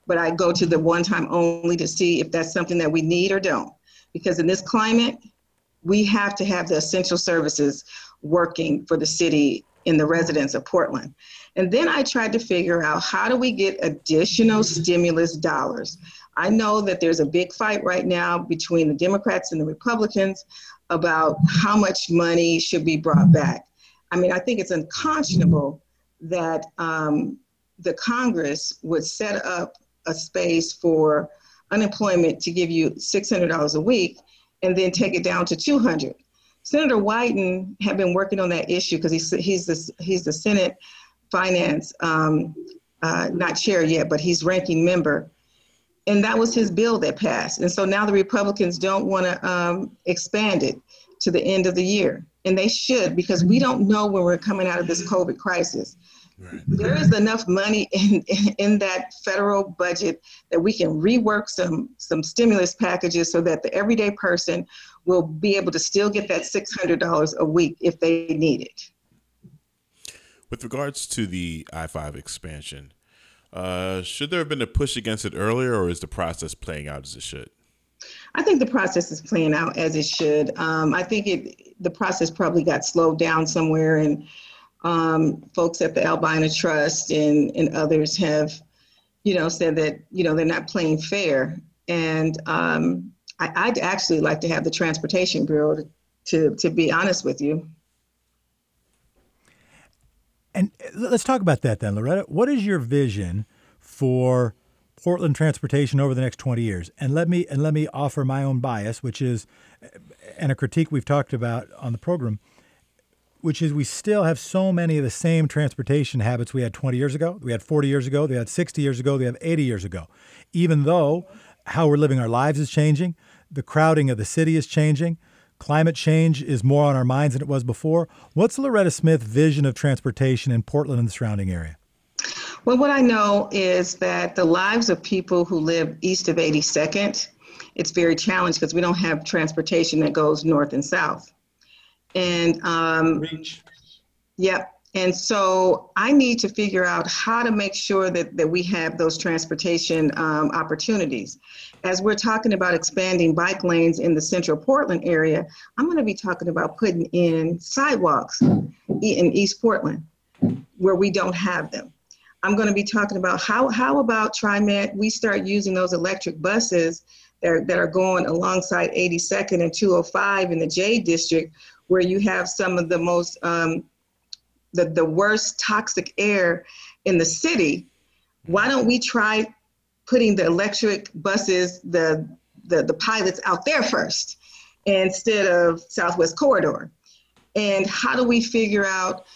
but I go to the one-time only to see if that's something that we need or don't. Because in this climate, we have to have the essential services working for the city and the residents of Portland. And then I tried to figure out, how do we get additional stimulus dollars? I know that there's a big fight right now between the Democrats and the Republicans about how much money should be brought back. I mean, I think it's unconscionable that the Congress would set up a space for unemployment to give you $600 a week and then take it down to $200. Senator Wyden had been working on that issue because he's the Senate Finance, not chair yet, but he's ranking member. And that was his bill that passed. And so now the Republicans don't want to expand it to the end of the year. And they should, because we don't know when we're coming out of this COVID crisis. Right. There is enough money in that federal budget that we can rework some stimulus packages so that the everyday person will be able to still get that $600 a week if they need it. With regards to the I-5 expansion, should there have been a push against it earlier, or is the process playing out as it should? I think the process is playing out as it should. I think the process probably got slowed down somewhere, and folks at the Albina Trust and others have, said that, they're not playing fair. And I'd actually like to have the Transportation Bureau, to be honest with you. And let's talk about that then, Loretta. What is your vision for Portland transportation over the next 20 years? And let me offer my own bias, which is, and a critique we've talked about on the program, which is we still have so many of the same transportation habits we had 20 years ago, we had 40 years ago, we had 60 years ago, we had 80 years ago. Even though how we're living our lives is changing, the crowding of the city is changing, climate change is more on our minds than it was before. What's Loretta Smith's vision of transportation in Portland and the surrounding area? Well, what I know is that the lives of people who live east of 82nd, it's very challenged because we don't have transportation that goes north and south. And yeah, and so I need to figure out how to make sure that we have those transportation opportunities. As we're talking about expanding bike lanes in the central Portland area, I'm going to be talking about putting in sidewalks in East Portland where we don't have them. I'm going to be talking about how about TriMet, we start using those electric buses that are going alongside 82nd and 205 in the J District, where you have some of the most, the worst toxic air in the city. Why don't we try putting the electric buses, the pilots out there first instead of Southwest Corridor? And how do we figure out,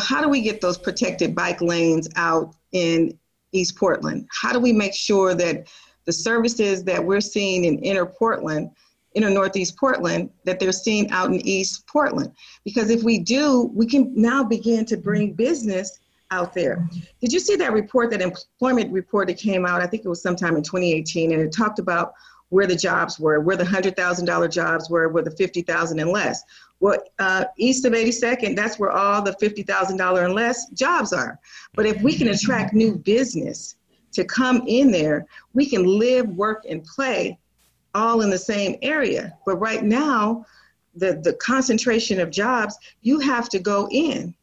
how do we get those protected bike lanes out in East Portland? How do we make sure that the services that we're seeing in inner Portland, inner Northeast Portland, that they're seeing out in East Portland? Because if we do, we can now begin to bring business out there. Did you see that report, that employment report that came out? I think it was sometime in 2018, and it talked about where the jobs were, where the $100,000 jobs were, where the $50,000 and less. Well, east of 82nd, that's where all the $50,000 and less jobs are. But if we can attract new business to come in there, we can live, work, and play all in the same area. But right now, the concentration of jobs, you have to go in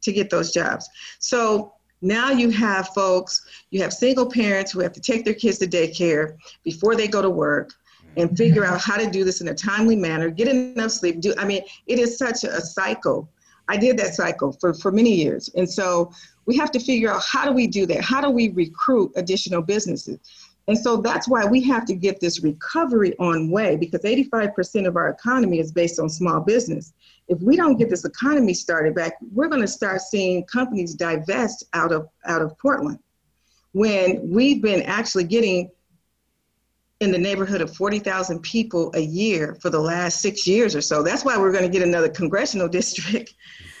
to get those jobs. So now you have folks, you have single parents who have to take their kids to daycare before they go to work and figure out how to do this in a timely manner, get enough sleep. It is such a cycle. I did that cycle for many years. And so we have to figure out, how do we do that? How do we recruit additional businesses? And so that's why we have to get this recovery on way, because 85% of our economy is based on small business. If we don't get this economy started back, we're going to start seeing companies divest out of Portland, when we've been actually getting in the neighborhood of 40,000 people a year for the last 6 years or so. That's why we're going to get another congressional district.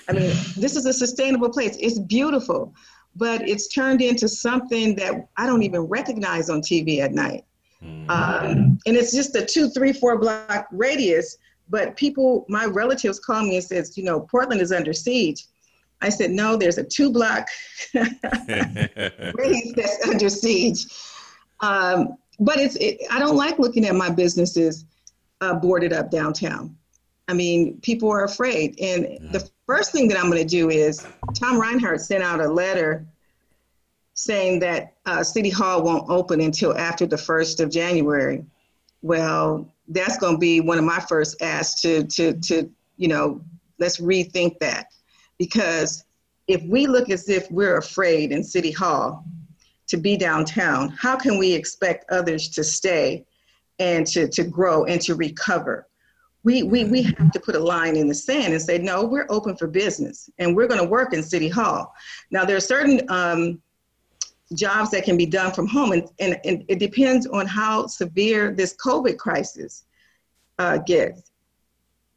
This is a sustainable place. It's beautiful. But it's turned into something that I don't even recognize on TV at night. And it's just a 2, 3, 4 block radius. But people, my relatives call me and says, Portland is under siege. I said, no, there's a 2 block radius that's under siege. But I don't like looking at my businesses boarded up downtown. People are afraid. And the first thing that I'm going to do is, Tom Reinhart sent out a letter saying that City Hall won't open until after the 1st of January. Well, that's going to be one of my first asks to let's rethink that. Because if we look as if we're afraid in City Hall to be downtown, how can we expect others to stay and to grow and to recover? We have to put a line in the sand and say, no, we're open for business and we're going to work in City Hall. Now, there are certain jobs that can be done from home, and it depends on how severe this COVID crisis gets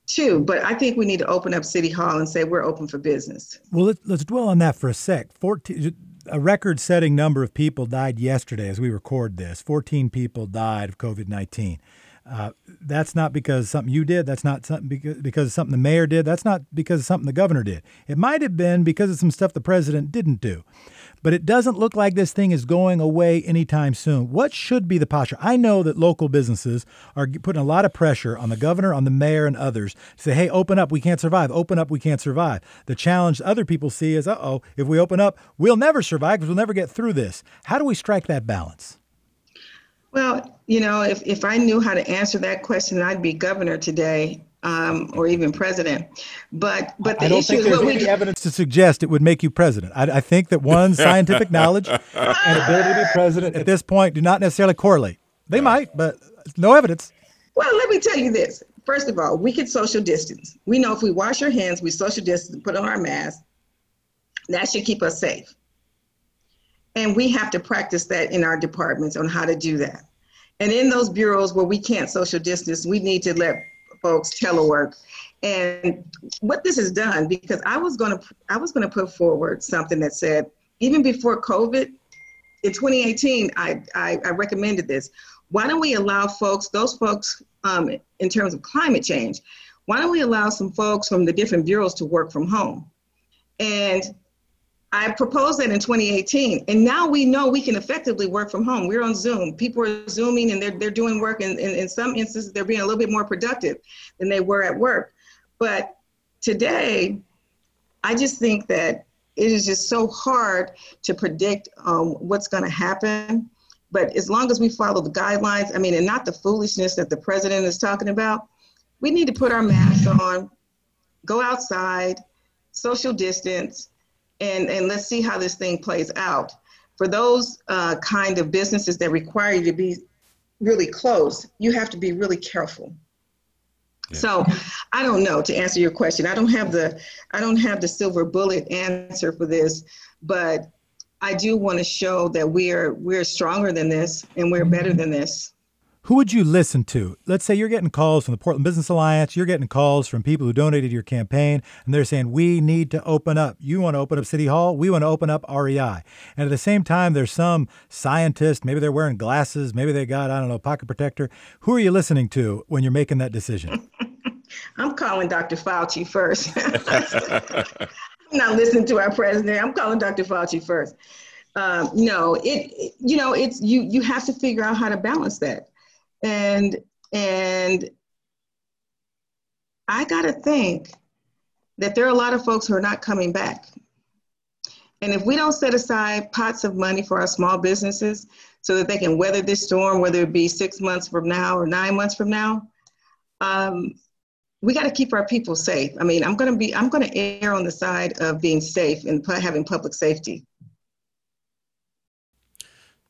too. But I think we need to open up City Hall and say we're open for business. Well, let's dwell on that for a sec. A record-setting number of people died yesterday as we record this. 14 people died of COVID-19. That's not because something you did. That's not something because something the mayor did. That's not because something the governor did. It might have been because of some stuff the president didn't do. But it doesn't look like this thing is going away anytime soon. What should be the posture? I know that local businesses are putting a lot of pressure on the governor, on the mayor, and others to say, hey, open up, we can't survive. Open up, we can't survive. The challenge other people see is, uh-oh, if we open up, we'll never survive because we'll never get through this. How do we strike that balance? Well, you know, if I knew how to answer that question, I'd be governor today. Or even president, but the issue is what we do. Evidence to suggest it would make you president. I think that one's scientific knowledge and ability to be president at this point do not necessarily correlate. They might, but no evidence. Well, let me tell you this. First of all, we can social distance. We know if we wash our hands, we social distance, put on our mask. That should keep us safe. And we have to practice that in our departments on how to do that. And in those bureaus where we can't social distance, we need to let folks telework. And what this has done, because I was going to put forward something that said, even before COVID in 2018, I recommended this. Why don't we allow folks, in terms of climate change, why don't we allow some folks from the different bureaus to work from home? And I proposed that in 2018, and now we know we can effectively work from home. We're on Zoom. People are Zooming, and they're doing work, and in some instances, they're being a little bit more productive than they were at work. But today, I just think that it is just so hard to predict what's going to happen. But as long as we follow the guidelines, I mean, and not the foolishness that the president is talking about, we need to put our masks on, go outside, social distance, and let's see how this thing plays out. For those kind of businesses that require you to be really close, you have to be really careful. Yeah. So I don't know, to answer your question. I don't have the silver bullet answer for this, but I do want to show that we're stronger than this and we're better than this. Who would you listen to? Let's say you're getting calls from the Portland Business Alliance. You're getting calls from people who donated to your campaign, and they're saying, we need to open up. You want to open up City Hall. We want to open up REI. And at the same time, there's some scientist. Maybe they're wearing glasses. Maybe they got, I don't know, a pocket protector. Who are you listening to when you're making that decision? I'm calling Dr. Fauci first. I'm not listening to our president. I'm calling Dr. Fauci first. You have to figure out how to balance that. And I got to think that there are a lot of folks who are not coming back. And if we don't set aside pots of money for our small businesses so that they can weather this storm, whether it be 6 months from now or 9 months from now, we got to keep our people safe. I mean, I'm going to err on the side of being safe and having public safety.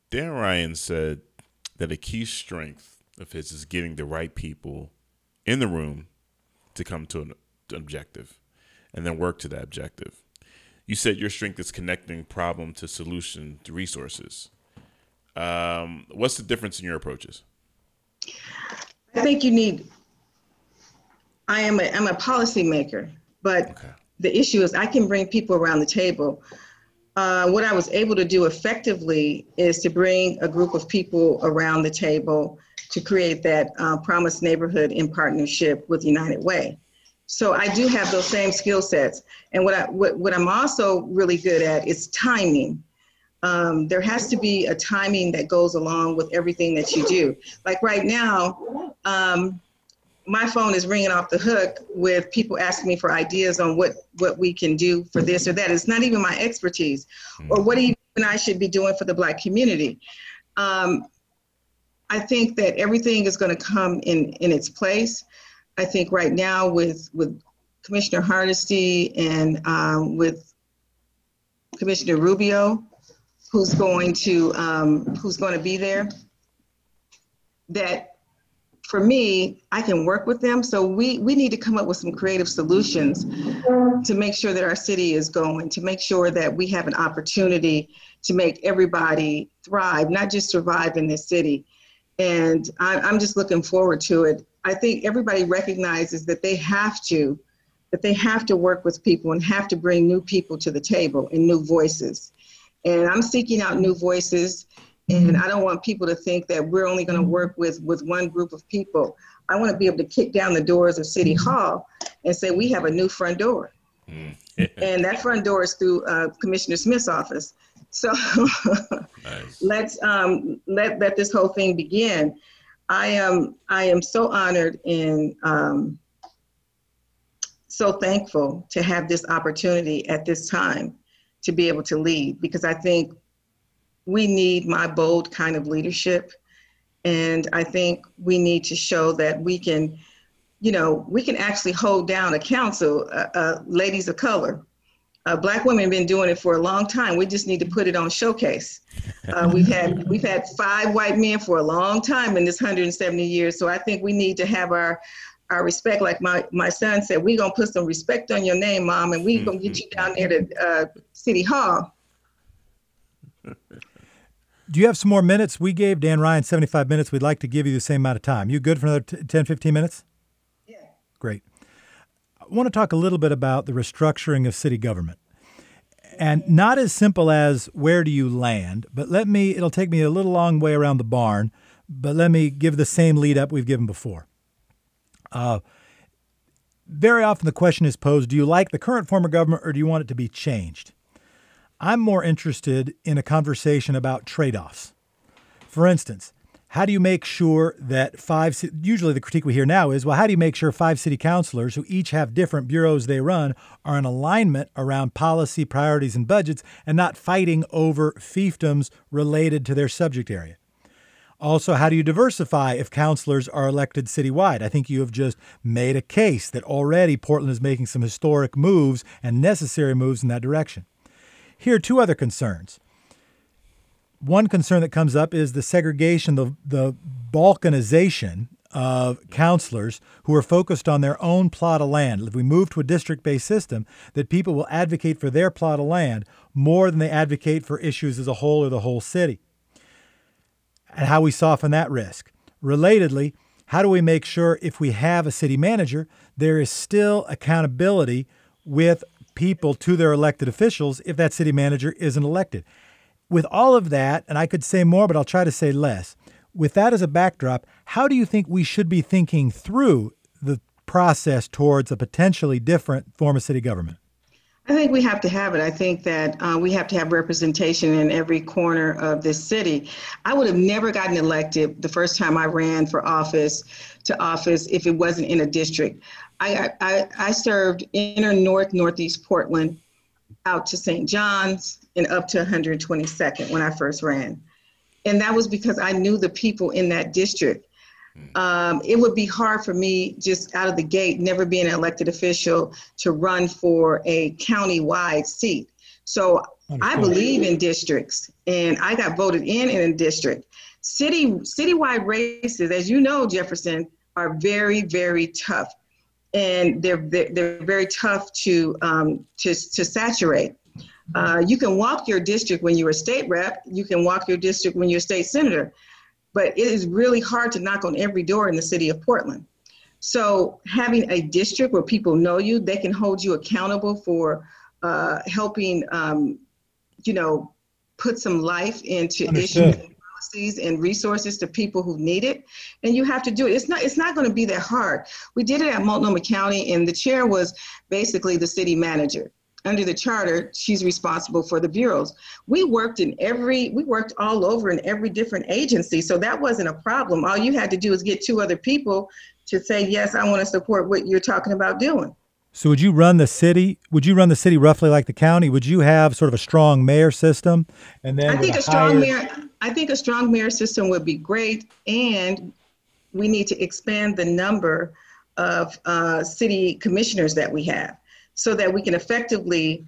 Dan Ryan said that a key strength of his is getting the right people in the room to come to an objective and then work to that objective. You said your strength is connecting problem to solution to resources. What's the difference in your approaches? I think you need, I'm a policymaker, but okay. The issue is I can bring people around the table. What I was able to do effectively is to bring a group of people around the table to create that Promise neighborhood in partnership with United Way. So I do have those same skill sets. And what I'm also really good at is timing. There has to be a timing that goes along with everything that you do. Like right now, my phone is ringing off the hook with people asking me for ideas on what we can do for this or that. It's not even my expertise, or what even I should be doing for the Black community. I think that everything is going to come in its place. I think right now with Commissioner Hardesty and with Commissioner Rubio, who's going to be there, that for me, I can work with them. So we need to come up with some creative solutions to make sure that our city is going, to make sure that we have an opportunity to make everybody thrive, not just survive in this city. And I'm just looking forward to it. I think everybody recognizes that they have to work with people and have to bring new people to the table and new voices. And I'm seeking out new voices And I don't want people to think that we're only going to work with one group of people. I want to be able to kick down the doors of City Hall and say, we have a new front door. And that front door is through Commissioner Smith's office. So nice. Let this whole thing begin. I am so honored and so thankful to have this opportunity at this time to be able to lead, because I think we need my bold kind of leadership. And I think we need to show that we can, you know, we can actually hold down a council, ladies of color. Black women have been doing it for a long time. We just need to put it on showcase. We've had five white men for a long time in this 170 years. So I think we need to have our respect. Like my son said, we're going to put some respect on your name, Mom, and we're going to get you down there to City Hall. Do you have some more minutes? We gave Dan Ryan 75 minutes. We'd like to give you the same amount of time. You good for another 10, 15 minutes? Yeah. Great. I want to talk a little bit about the restructuring of city government. And not as simple as where do you land, but it'll take me a little long way around the barn, but let me give the same lead up we've given before. Very often the question is posed, do you like the current form of government or do you want it to be changed? I'm more interested in a conversation about trade-offs. For instance, how do you make sure that usually the critique we hear now is, well, how do you make sure five city councilors who each have different bureaus they run are in alignment around policy, priorities, and budgets and not fighting over fiefdoms related to their subject area? Also, how do you diversify if councilors are elected citywide? I think you have just made a case that already Portland is making some historic moves and necessary moves in that direction. Here are two other concerns. One concern that comes up is the segregation, the balkanization of counselors who are focused on their own plot of land. If we move to a district-based system, that people will advocate for their plot of land more than they advocate for issues as a whole or the whole city. And how we soften that risk. Relatedly, how do we make sure if we have a city manager, there is still accountability with people to their elected officials if that city manager isn't elected? With all of that, and I could say more, but I'll try to say less. With that as a backdrop, how do you think we should be thinking through the process towards a potentially different form of city government? I think we have to have it. I think that we have to have representation in every corner of this city. I would have never gotten elected the first time I ran for office if it wasn't in a district. I served inner north, northeast Portland, out to St. John's, and up to 122nd when I first ran. And that was because I knew the people in that district. It would be hard for me just out of the gate, never being an elected official, to run for a county-wide seat. So I believe in districts, and I got voted in a district. Citywide races, as you know, Jefferson, are very, very tough. And they're very tough to saturate. You can walk your district when you're a state rep. You can walk your district when you're a state senator. But it is really hard to knock on every door in the city of Portland. So having a district where people know you, they can hold you accountable for helping, put some life into issues and policies and resources to people who need it. And you have to do it. It's not going to be that hard. We did it at Multnomah County, and the chair was basically the city manager. Under the charter, she's responsible for the bureaus. We worked all over in every different agency, so that wasn't a problem. All you had to do is get two other people to say, yes, I want to support what you're talking about doing. So would you run the city? Would you run the city roughly like the county? Would you have sort of a strong mayor system? And then I think a strong mayor system would be great, and we need to expand the number of city commissioners that we have, so that we can effectively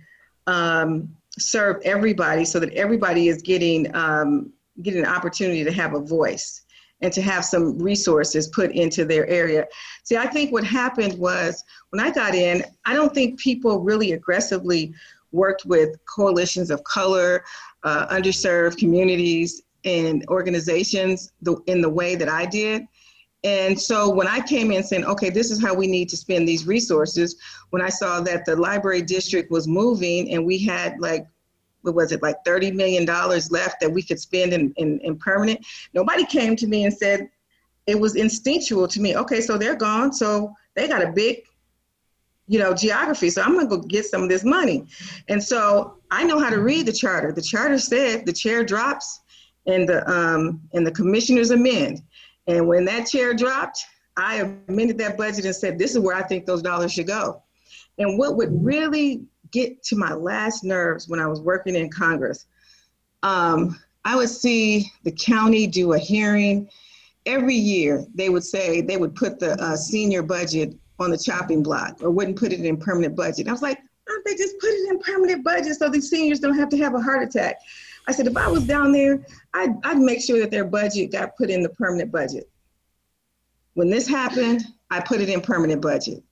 serve everybody, so that everybody is getting an opportunity to have a voice and to have some resources put into their area. See, I think what happened was when I got in, I don't think people really aggressively worked with coalitions of color, underserved communities and organizations in the way that I did. And so when I came in saying, okay, this is how we need to spend these resources, when I saw that the library district was moving and we had like what was it, like $30 million left that we could spend in permanent. Nobody came to me and said, it was instinctual to me. Okay, so they're gone. So they got a big, you know, geography. So I'm going to go get some of this money. And so I know how to read the charter. The charter said the chair drops and the commissioners amend. And when that chair dropped, I amended that budget and said, this is where I think those dollars should go. And what would really get to my last nerves when I was working in Congress, I would see the county do a hearing. Every year they would say they would put the senior budget on the chopping block or wouldn't put it in permanent budget. I was like, why don't they just put it in permanent budget so these seniors don't have to have a heart attack? I said, if I was down there, I'd make sure that their budget got put in the permanent budget. When this happened, I put it in permanent budget.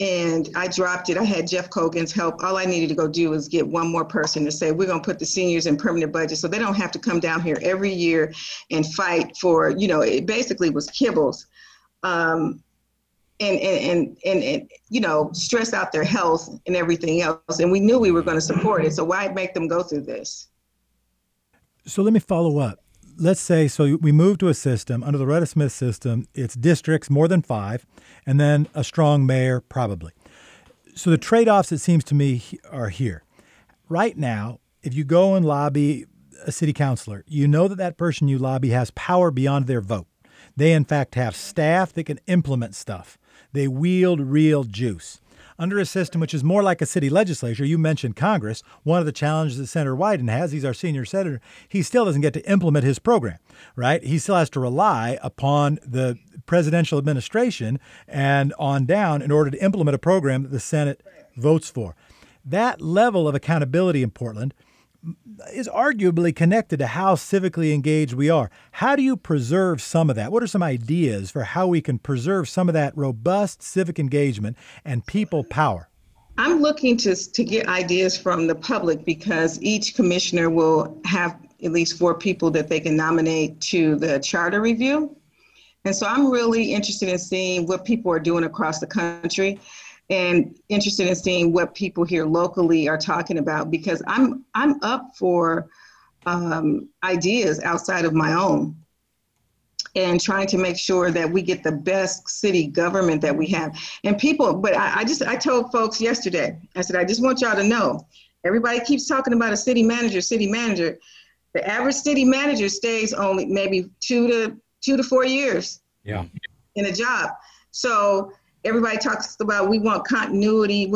And I dropped it. I had Jeff Kogan's help. All I needed to go do was get one more person to say, we're going to put the seniors in permanent budget so they don't have to come down here every year and fight for, you know, it basically was kibbles. And you know, stress out their health and everything else. And we knew we were going to support it. So why make them go through this? So let me follow up. Let's say, so we move to a system, under the Loretta Smith system, it's districts, more than 5, and then a strong mayor, probably. So the trade-offs, it seems to me, are here. Right now, if you go and lobby a city councilor, you know that that person you lobby has power beyond their vote. They, in fact, have staff that can implement stuff. They wield real juice. Under a system which is more like a city legislature, you mentioned Congress, one of the challenges that Senator Wyden has, he's our senior senator, he still doesn't get to implement his program, right? He still has to rely upon the presidential administration and on down in order to implement a program that the Senate votes for. That level of accountability in Portland is arguably connected to how civically engaged we are. How do you preserve some of that? What are some ideas for how we can preserve some of that robust civic engagement and people power? I'm looking to get ideas from the public because each commissioner will have at least 4 people that they can nominate to the charter review. And so I'm really interested in seeing what people are doing across the country and interested in seeing what people here locally are talking about, because I'm up for ideas outside of my own and trying to make sure that we get the best city government that we have. And people, but I told folks yesterday, I said, I just want y'all to know, everybody keeps talking about a city manager. The average city manager stays only maybe 2 to 4 years in a job. So everybody talks about we want continuity.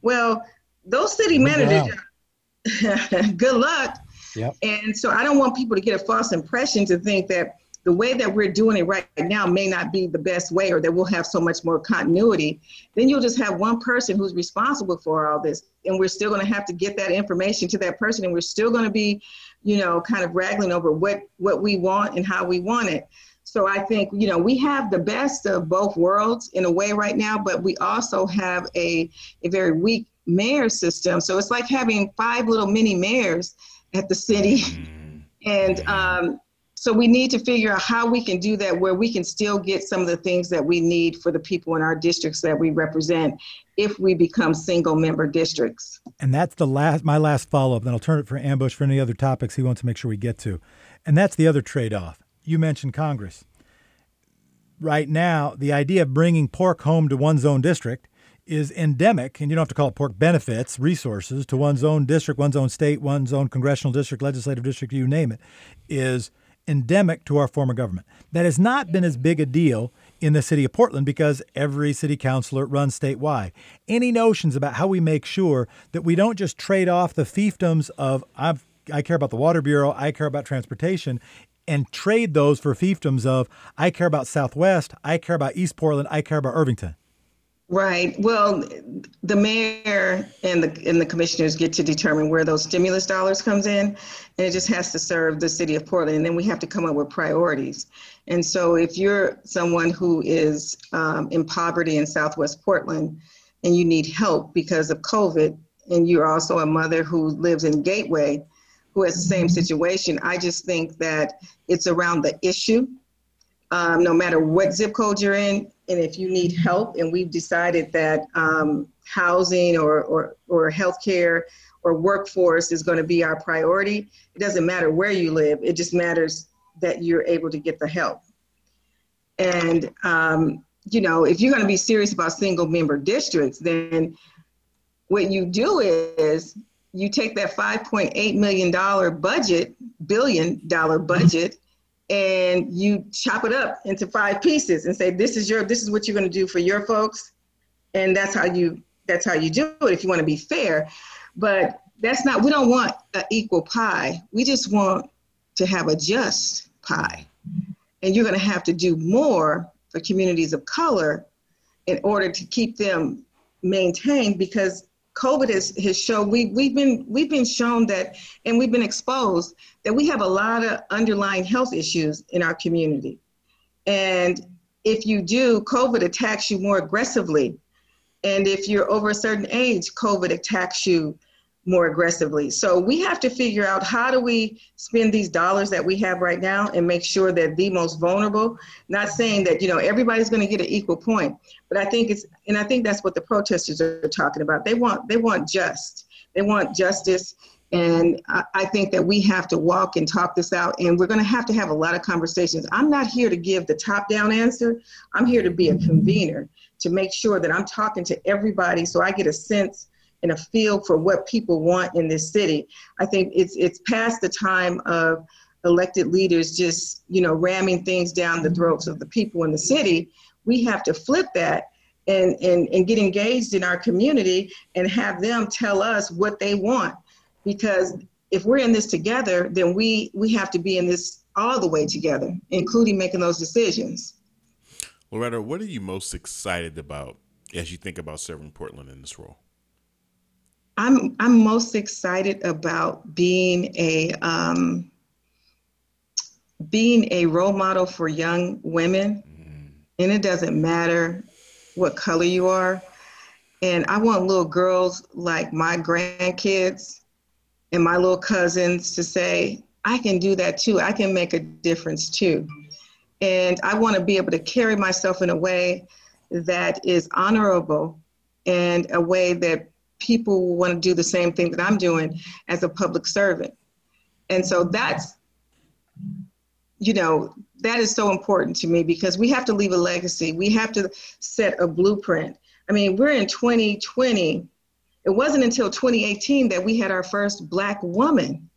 Well, those city managers, good luck. Yep. And so I don't want people to get a false impression to think that the way that we're doing it right now may not be the best way or that we'll have so much more continuity. Then you'll just have one person who's responsible for all this. And we're still going to have to get that information to that person. And we're still going to be, you know, kind of wrangling over what we want and how we want it. So I think, you know, we have the best of both worlds in a way right now, but we also have a very weak mayor system. So it's like having 5 little mini mayors at the city. And so we need to figure out how we can do that, where we can still get some of the things that we need for the people in our districts that we represent if we become single member districts. And that's my last follow up. Then I'll turn it for Ambush for any other topics he wants to make sure we get to. And that's the other trade off. You mentioned Congress. Right now, the idea of bringing pork home to one's own district is endemic, and you don't have to call it pork, benefits, resources to one's own district, one's own state, one's own congressional district, legislative district, you name it, is endemic to our former government. That has not been as big a deal in the city of Portland because every city councilor runs statewide. Any notions about how we make sure that we don't just trade off the fiefdoms of, I care about the Water Bureau, I care about transportation, and trade those for fiefdoms of, I care about Southwest, I care about East Portland, I care about Irvington? Right. Well, the mayor and the commissioners get to determine where those stimulus dollars comes in, and it just has to serve the city of Portland. And then we have to come up with priorities. And so if you're someone who is in poverty in Southwest Portland and you need help because of COVID, and you're also a mother who lives in Gateway, who has the same situation. I just think that it's around the issue, no matter what zip code you're in, and if you need help, and we've decided that housing or healthcare or workforce is going to be our priority. It doesn't matter where you live. It just matters that you're able to get the help. And, you know, if you're going to be serious about single member districts, then what you do is you take that $5.8 million budget, billion-dollar budget, and you chop it up into 5 pieces and say, this is what you're going to do for your folks. And that's how you do it if you want to be fair. But that's not, we don't want an equal pie. We just want to have a just pie. And you're going to have to do more for communities of color in order to keep them maintained, because COVID has shown, we've been shown that, and we've been exposed that we have a lot of underlying health issues in our community. And if you do, COVID attacks you more aggressively. And if you're over a certain age, COVID attacks you more aggressively. So we have to figure out, how do we spend these dollars that we have right now and make sure that the most vulnerable, not saying that, you know, everybody's going to get an equal point, but I think it's, and I think that's what the protesters are talking about. They want justice. And I think that we have to walk and talk this out, and we're going to have a lot of conversations. I'm not here to give the top-down answer. I'm here to be a convener, to make sure that I'm talking to everybody so I get a sense and a feel for what people want in this city. I think it's past the time of elected leaders just, you know, ramming things down the throats of the people in the city. We have to flip that and get engaged in our community and have them tell us what they want. Because if we're in this together, then we have to be in this all the way together, including making those decisions. Loretta, what are you most excited about as you think about serving Portland in this role? I'm most excited about being a role model for young women, and it doesn't matter what color you are. And I want little girls like my grandkids and my little cousins to say, I can do that too. I can make a difference too. And I want to be able to carry myself in a way that is honorable and a way that people will want to do the same thing that I'm doing as a public servant. And so that's, you know, that is so important to me, because we have to leave a legacy. We have to set a blueprint. I mean, we're in 2020. It wasn't until 2018 that we had our first Black woman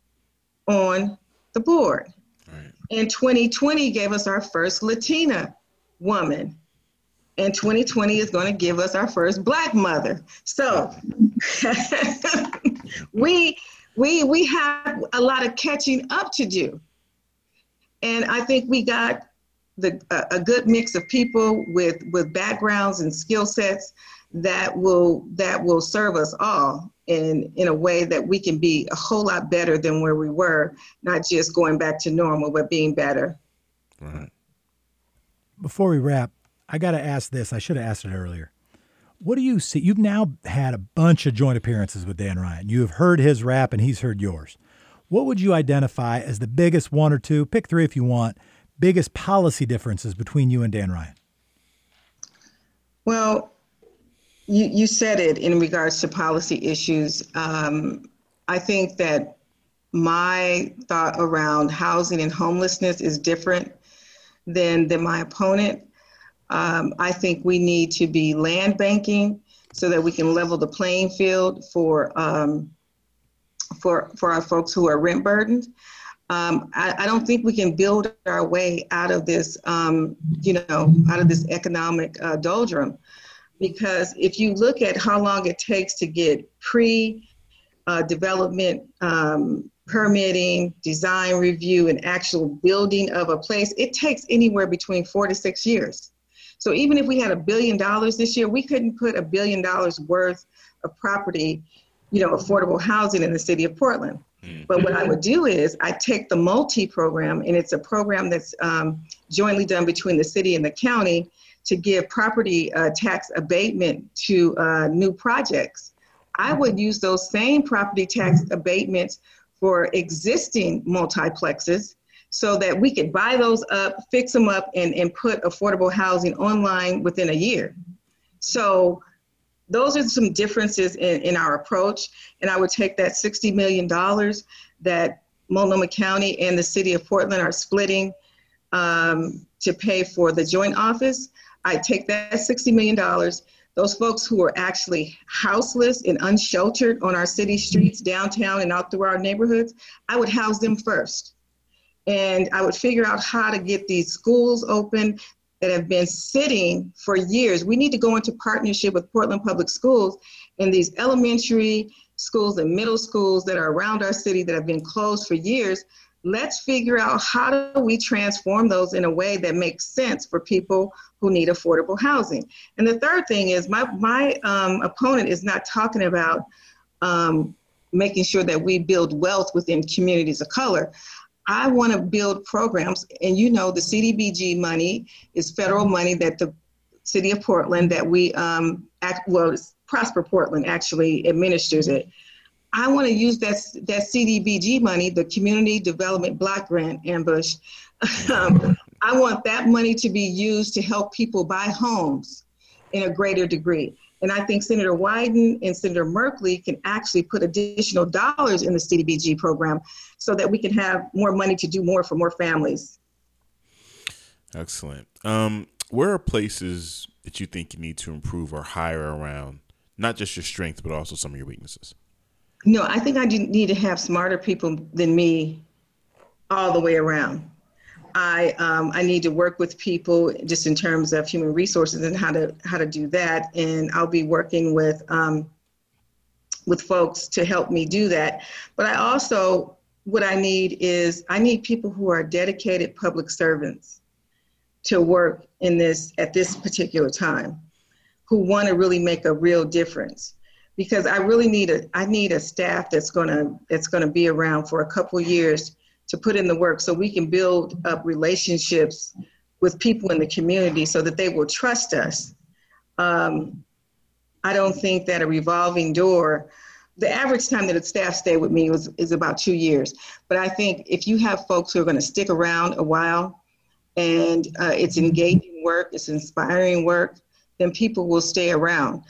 on the board. Right. And 2020 gave us our first Latina woman. And 2020 is going to give us our first Black mother. So we have a lot of catching up to do. And I think we got a good mix of people with backgrounds and skill sets that will serve us all in a way that we can be a whole lot better than where we were, not just going back to normal, but being better. Right. Before we wrap, I got to ask this. I should have asked it earlier. What do you see? You've now had a bunch of joint appearances with Dan Ryan. You have heard his rap and he's heard yours. What would you identify as the biggest one or two, pick three if you want, biggest policy differences between you and Dan Ryan? Well, you said it in regards to policy issues. I think that my thought around housing and homelessness is different than my opponent. I think we need to be land banking so that we can level the playing field for our folks who are rent burdened. I don't think we can build our way out of this, out of this economic doldrum. Because if you look at how long it takes to get pre-development permitting, design review, and actual building of a place, it takes anywhere between 4 to 6 years. So even if we had $1 billion this year, we couldn't put $1 billion worth of property, you know, affordable housing in the city of Portland. But what I would do is I take the MULTI program, and it's a program that's jointly done between the city and the county, to give property tax abatement to new projects. I would use those same property tax abatements for existing multiplexes so that we could buy those up, fix them up, and put affordable housing online within a year. So those are some differences in our approach. And I would take that $60 million that Multnomah County and the city of Portland are splitting to pay for the joint office. I take that $60 million. Those folks who are actually houseless and unsheltered on our city streets, downtown and out through our neighborhoods, I would house them first. And I would figure out how to get these schools open that have been sitting for years. We need to go into partnership with Portland Public Schools and these elementary schools and middle schools that are around our city that have been closed for years. Let's figure out how do we transform those in a way that makes sense for people who need affordable housing. And the third thing is my opponent is not talking about making sure that we build wealth within communities of color. I want to build programs, and you know the CDBG money is federal money that the city of Portland, that we, Prosper Portland actually administers it. I want to use that CDBG money, the Community Development Block Grant, ambush. I want that money to be used to help people buy homes in a greater degree. And I think Senator Wyden and Senator Merkley can actually put additional dollars in the CDBG program so that we can have more money to do more for more families. Excellent. Where are places that you think you need to improve or hire around, not just your strength, but also some of your weaknesses? No, I think I need to have smarter people than me all the way around. I need to work with people just in terms of human resources and how to do that. And I'll be working with folks to help me do that. But I also, what I need is, I need people who are dedicated public servants to work in this at this particular time, who want to really make a real difference. Because I really need I need a staff that's gonna be around for a couple years to put in the work so we can build up relationships with people in the community so that they will trust us. I don't think that a revolving door, the average time that a staff stayed with me is about 2 years. But I think if you have folks who are gonna stick around a while and it's engaging work, it's inspiring work, then people will stay around.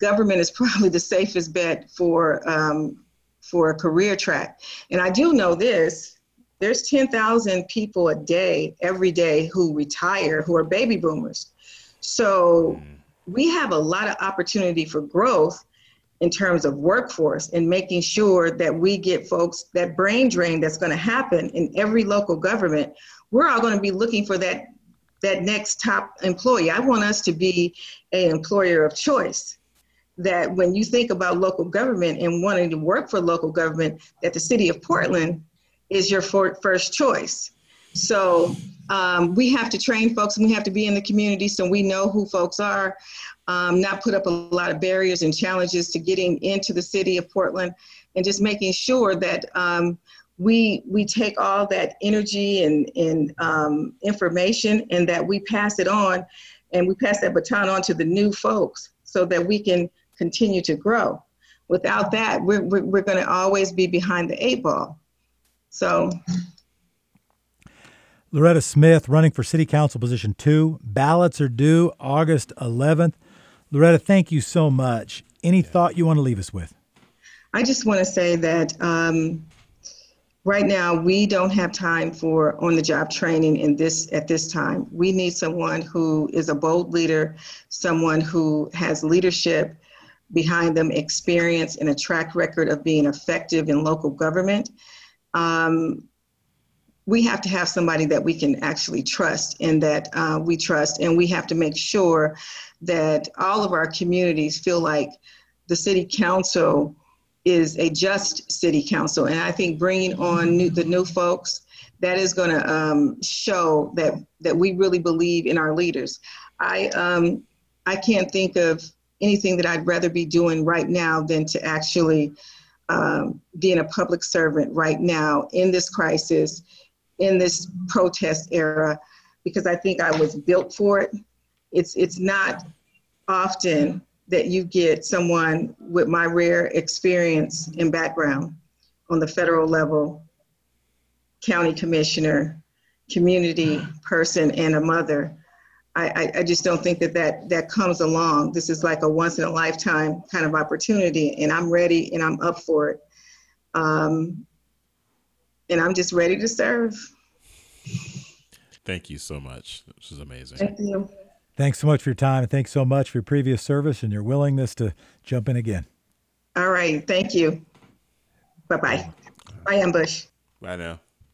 Government is probably the safest bet for a career track. And I do know this, there's 10,000 people a day, every day, who retire, who are baby boomers. So we have a lot of opportunity for growth in terms of workforce and making sure that we get folks, that brain drain that's going to happen in every local government. We're all going to be looking for that next top employee. I want us to be an employer of choice, that when you think about local government and wanting to work for local government, that the city of Portland is your first choice. So we have to train folks and we have to be in the community so we know who folks are, not put up a lot of barriers and challenges to getting into the city of Portland, and just making sure that we take all that energy and information and that we pass it on, and we pass that baton on to the new folks so that we can continue to grow. Without that, we're going to always be behind the eight ball. So, Loretta Smith, running for City Council position 2. Ballots are due August 11th. Loretta, thank you so much. Any thought you want to leave us with? I just want to say that right now we don't have time for on-the-job training at this time. We need someone who is a bold leader, someone who has leadership behind them, experience, and a track record of being effective in local government. We have to have somebody that we can actually trust and that we trust, and we have to make sure that all of our communities feel like the city council is a just city council. And I think bringing on the new folks, that is going to show that we really believe in our leaders. I can't think of anything that I'd rather be doing right now than to actually being a public servant right now in this crisis, in this protest era, because I think I was built for it. It's not often that you get someone with my rare experience and background on the federal level, county commissioner, community person, and a mother I just don't think that comes along. This is like a once in a lifetime kind of opportunity, and I'm ready and I'm up for it. And I'm just ready to serve. Thank you so much. This is amazing. Thank you. Thanks so much for your time. And thanks so much for your previous service and your willingness to jump in again. All right. Thank you. Bye-bye. Bye, Ambush. Bye now.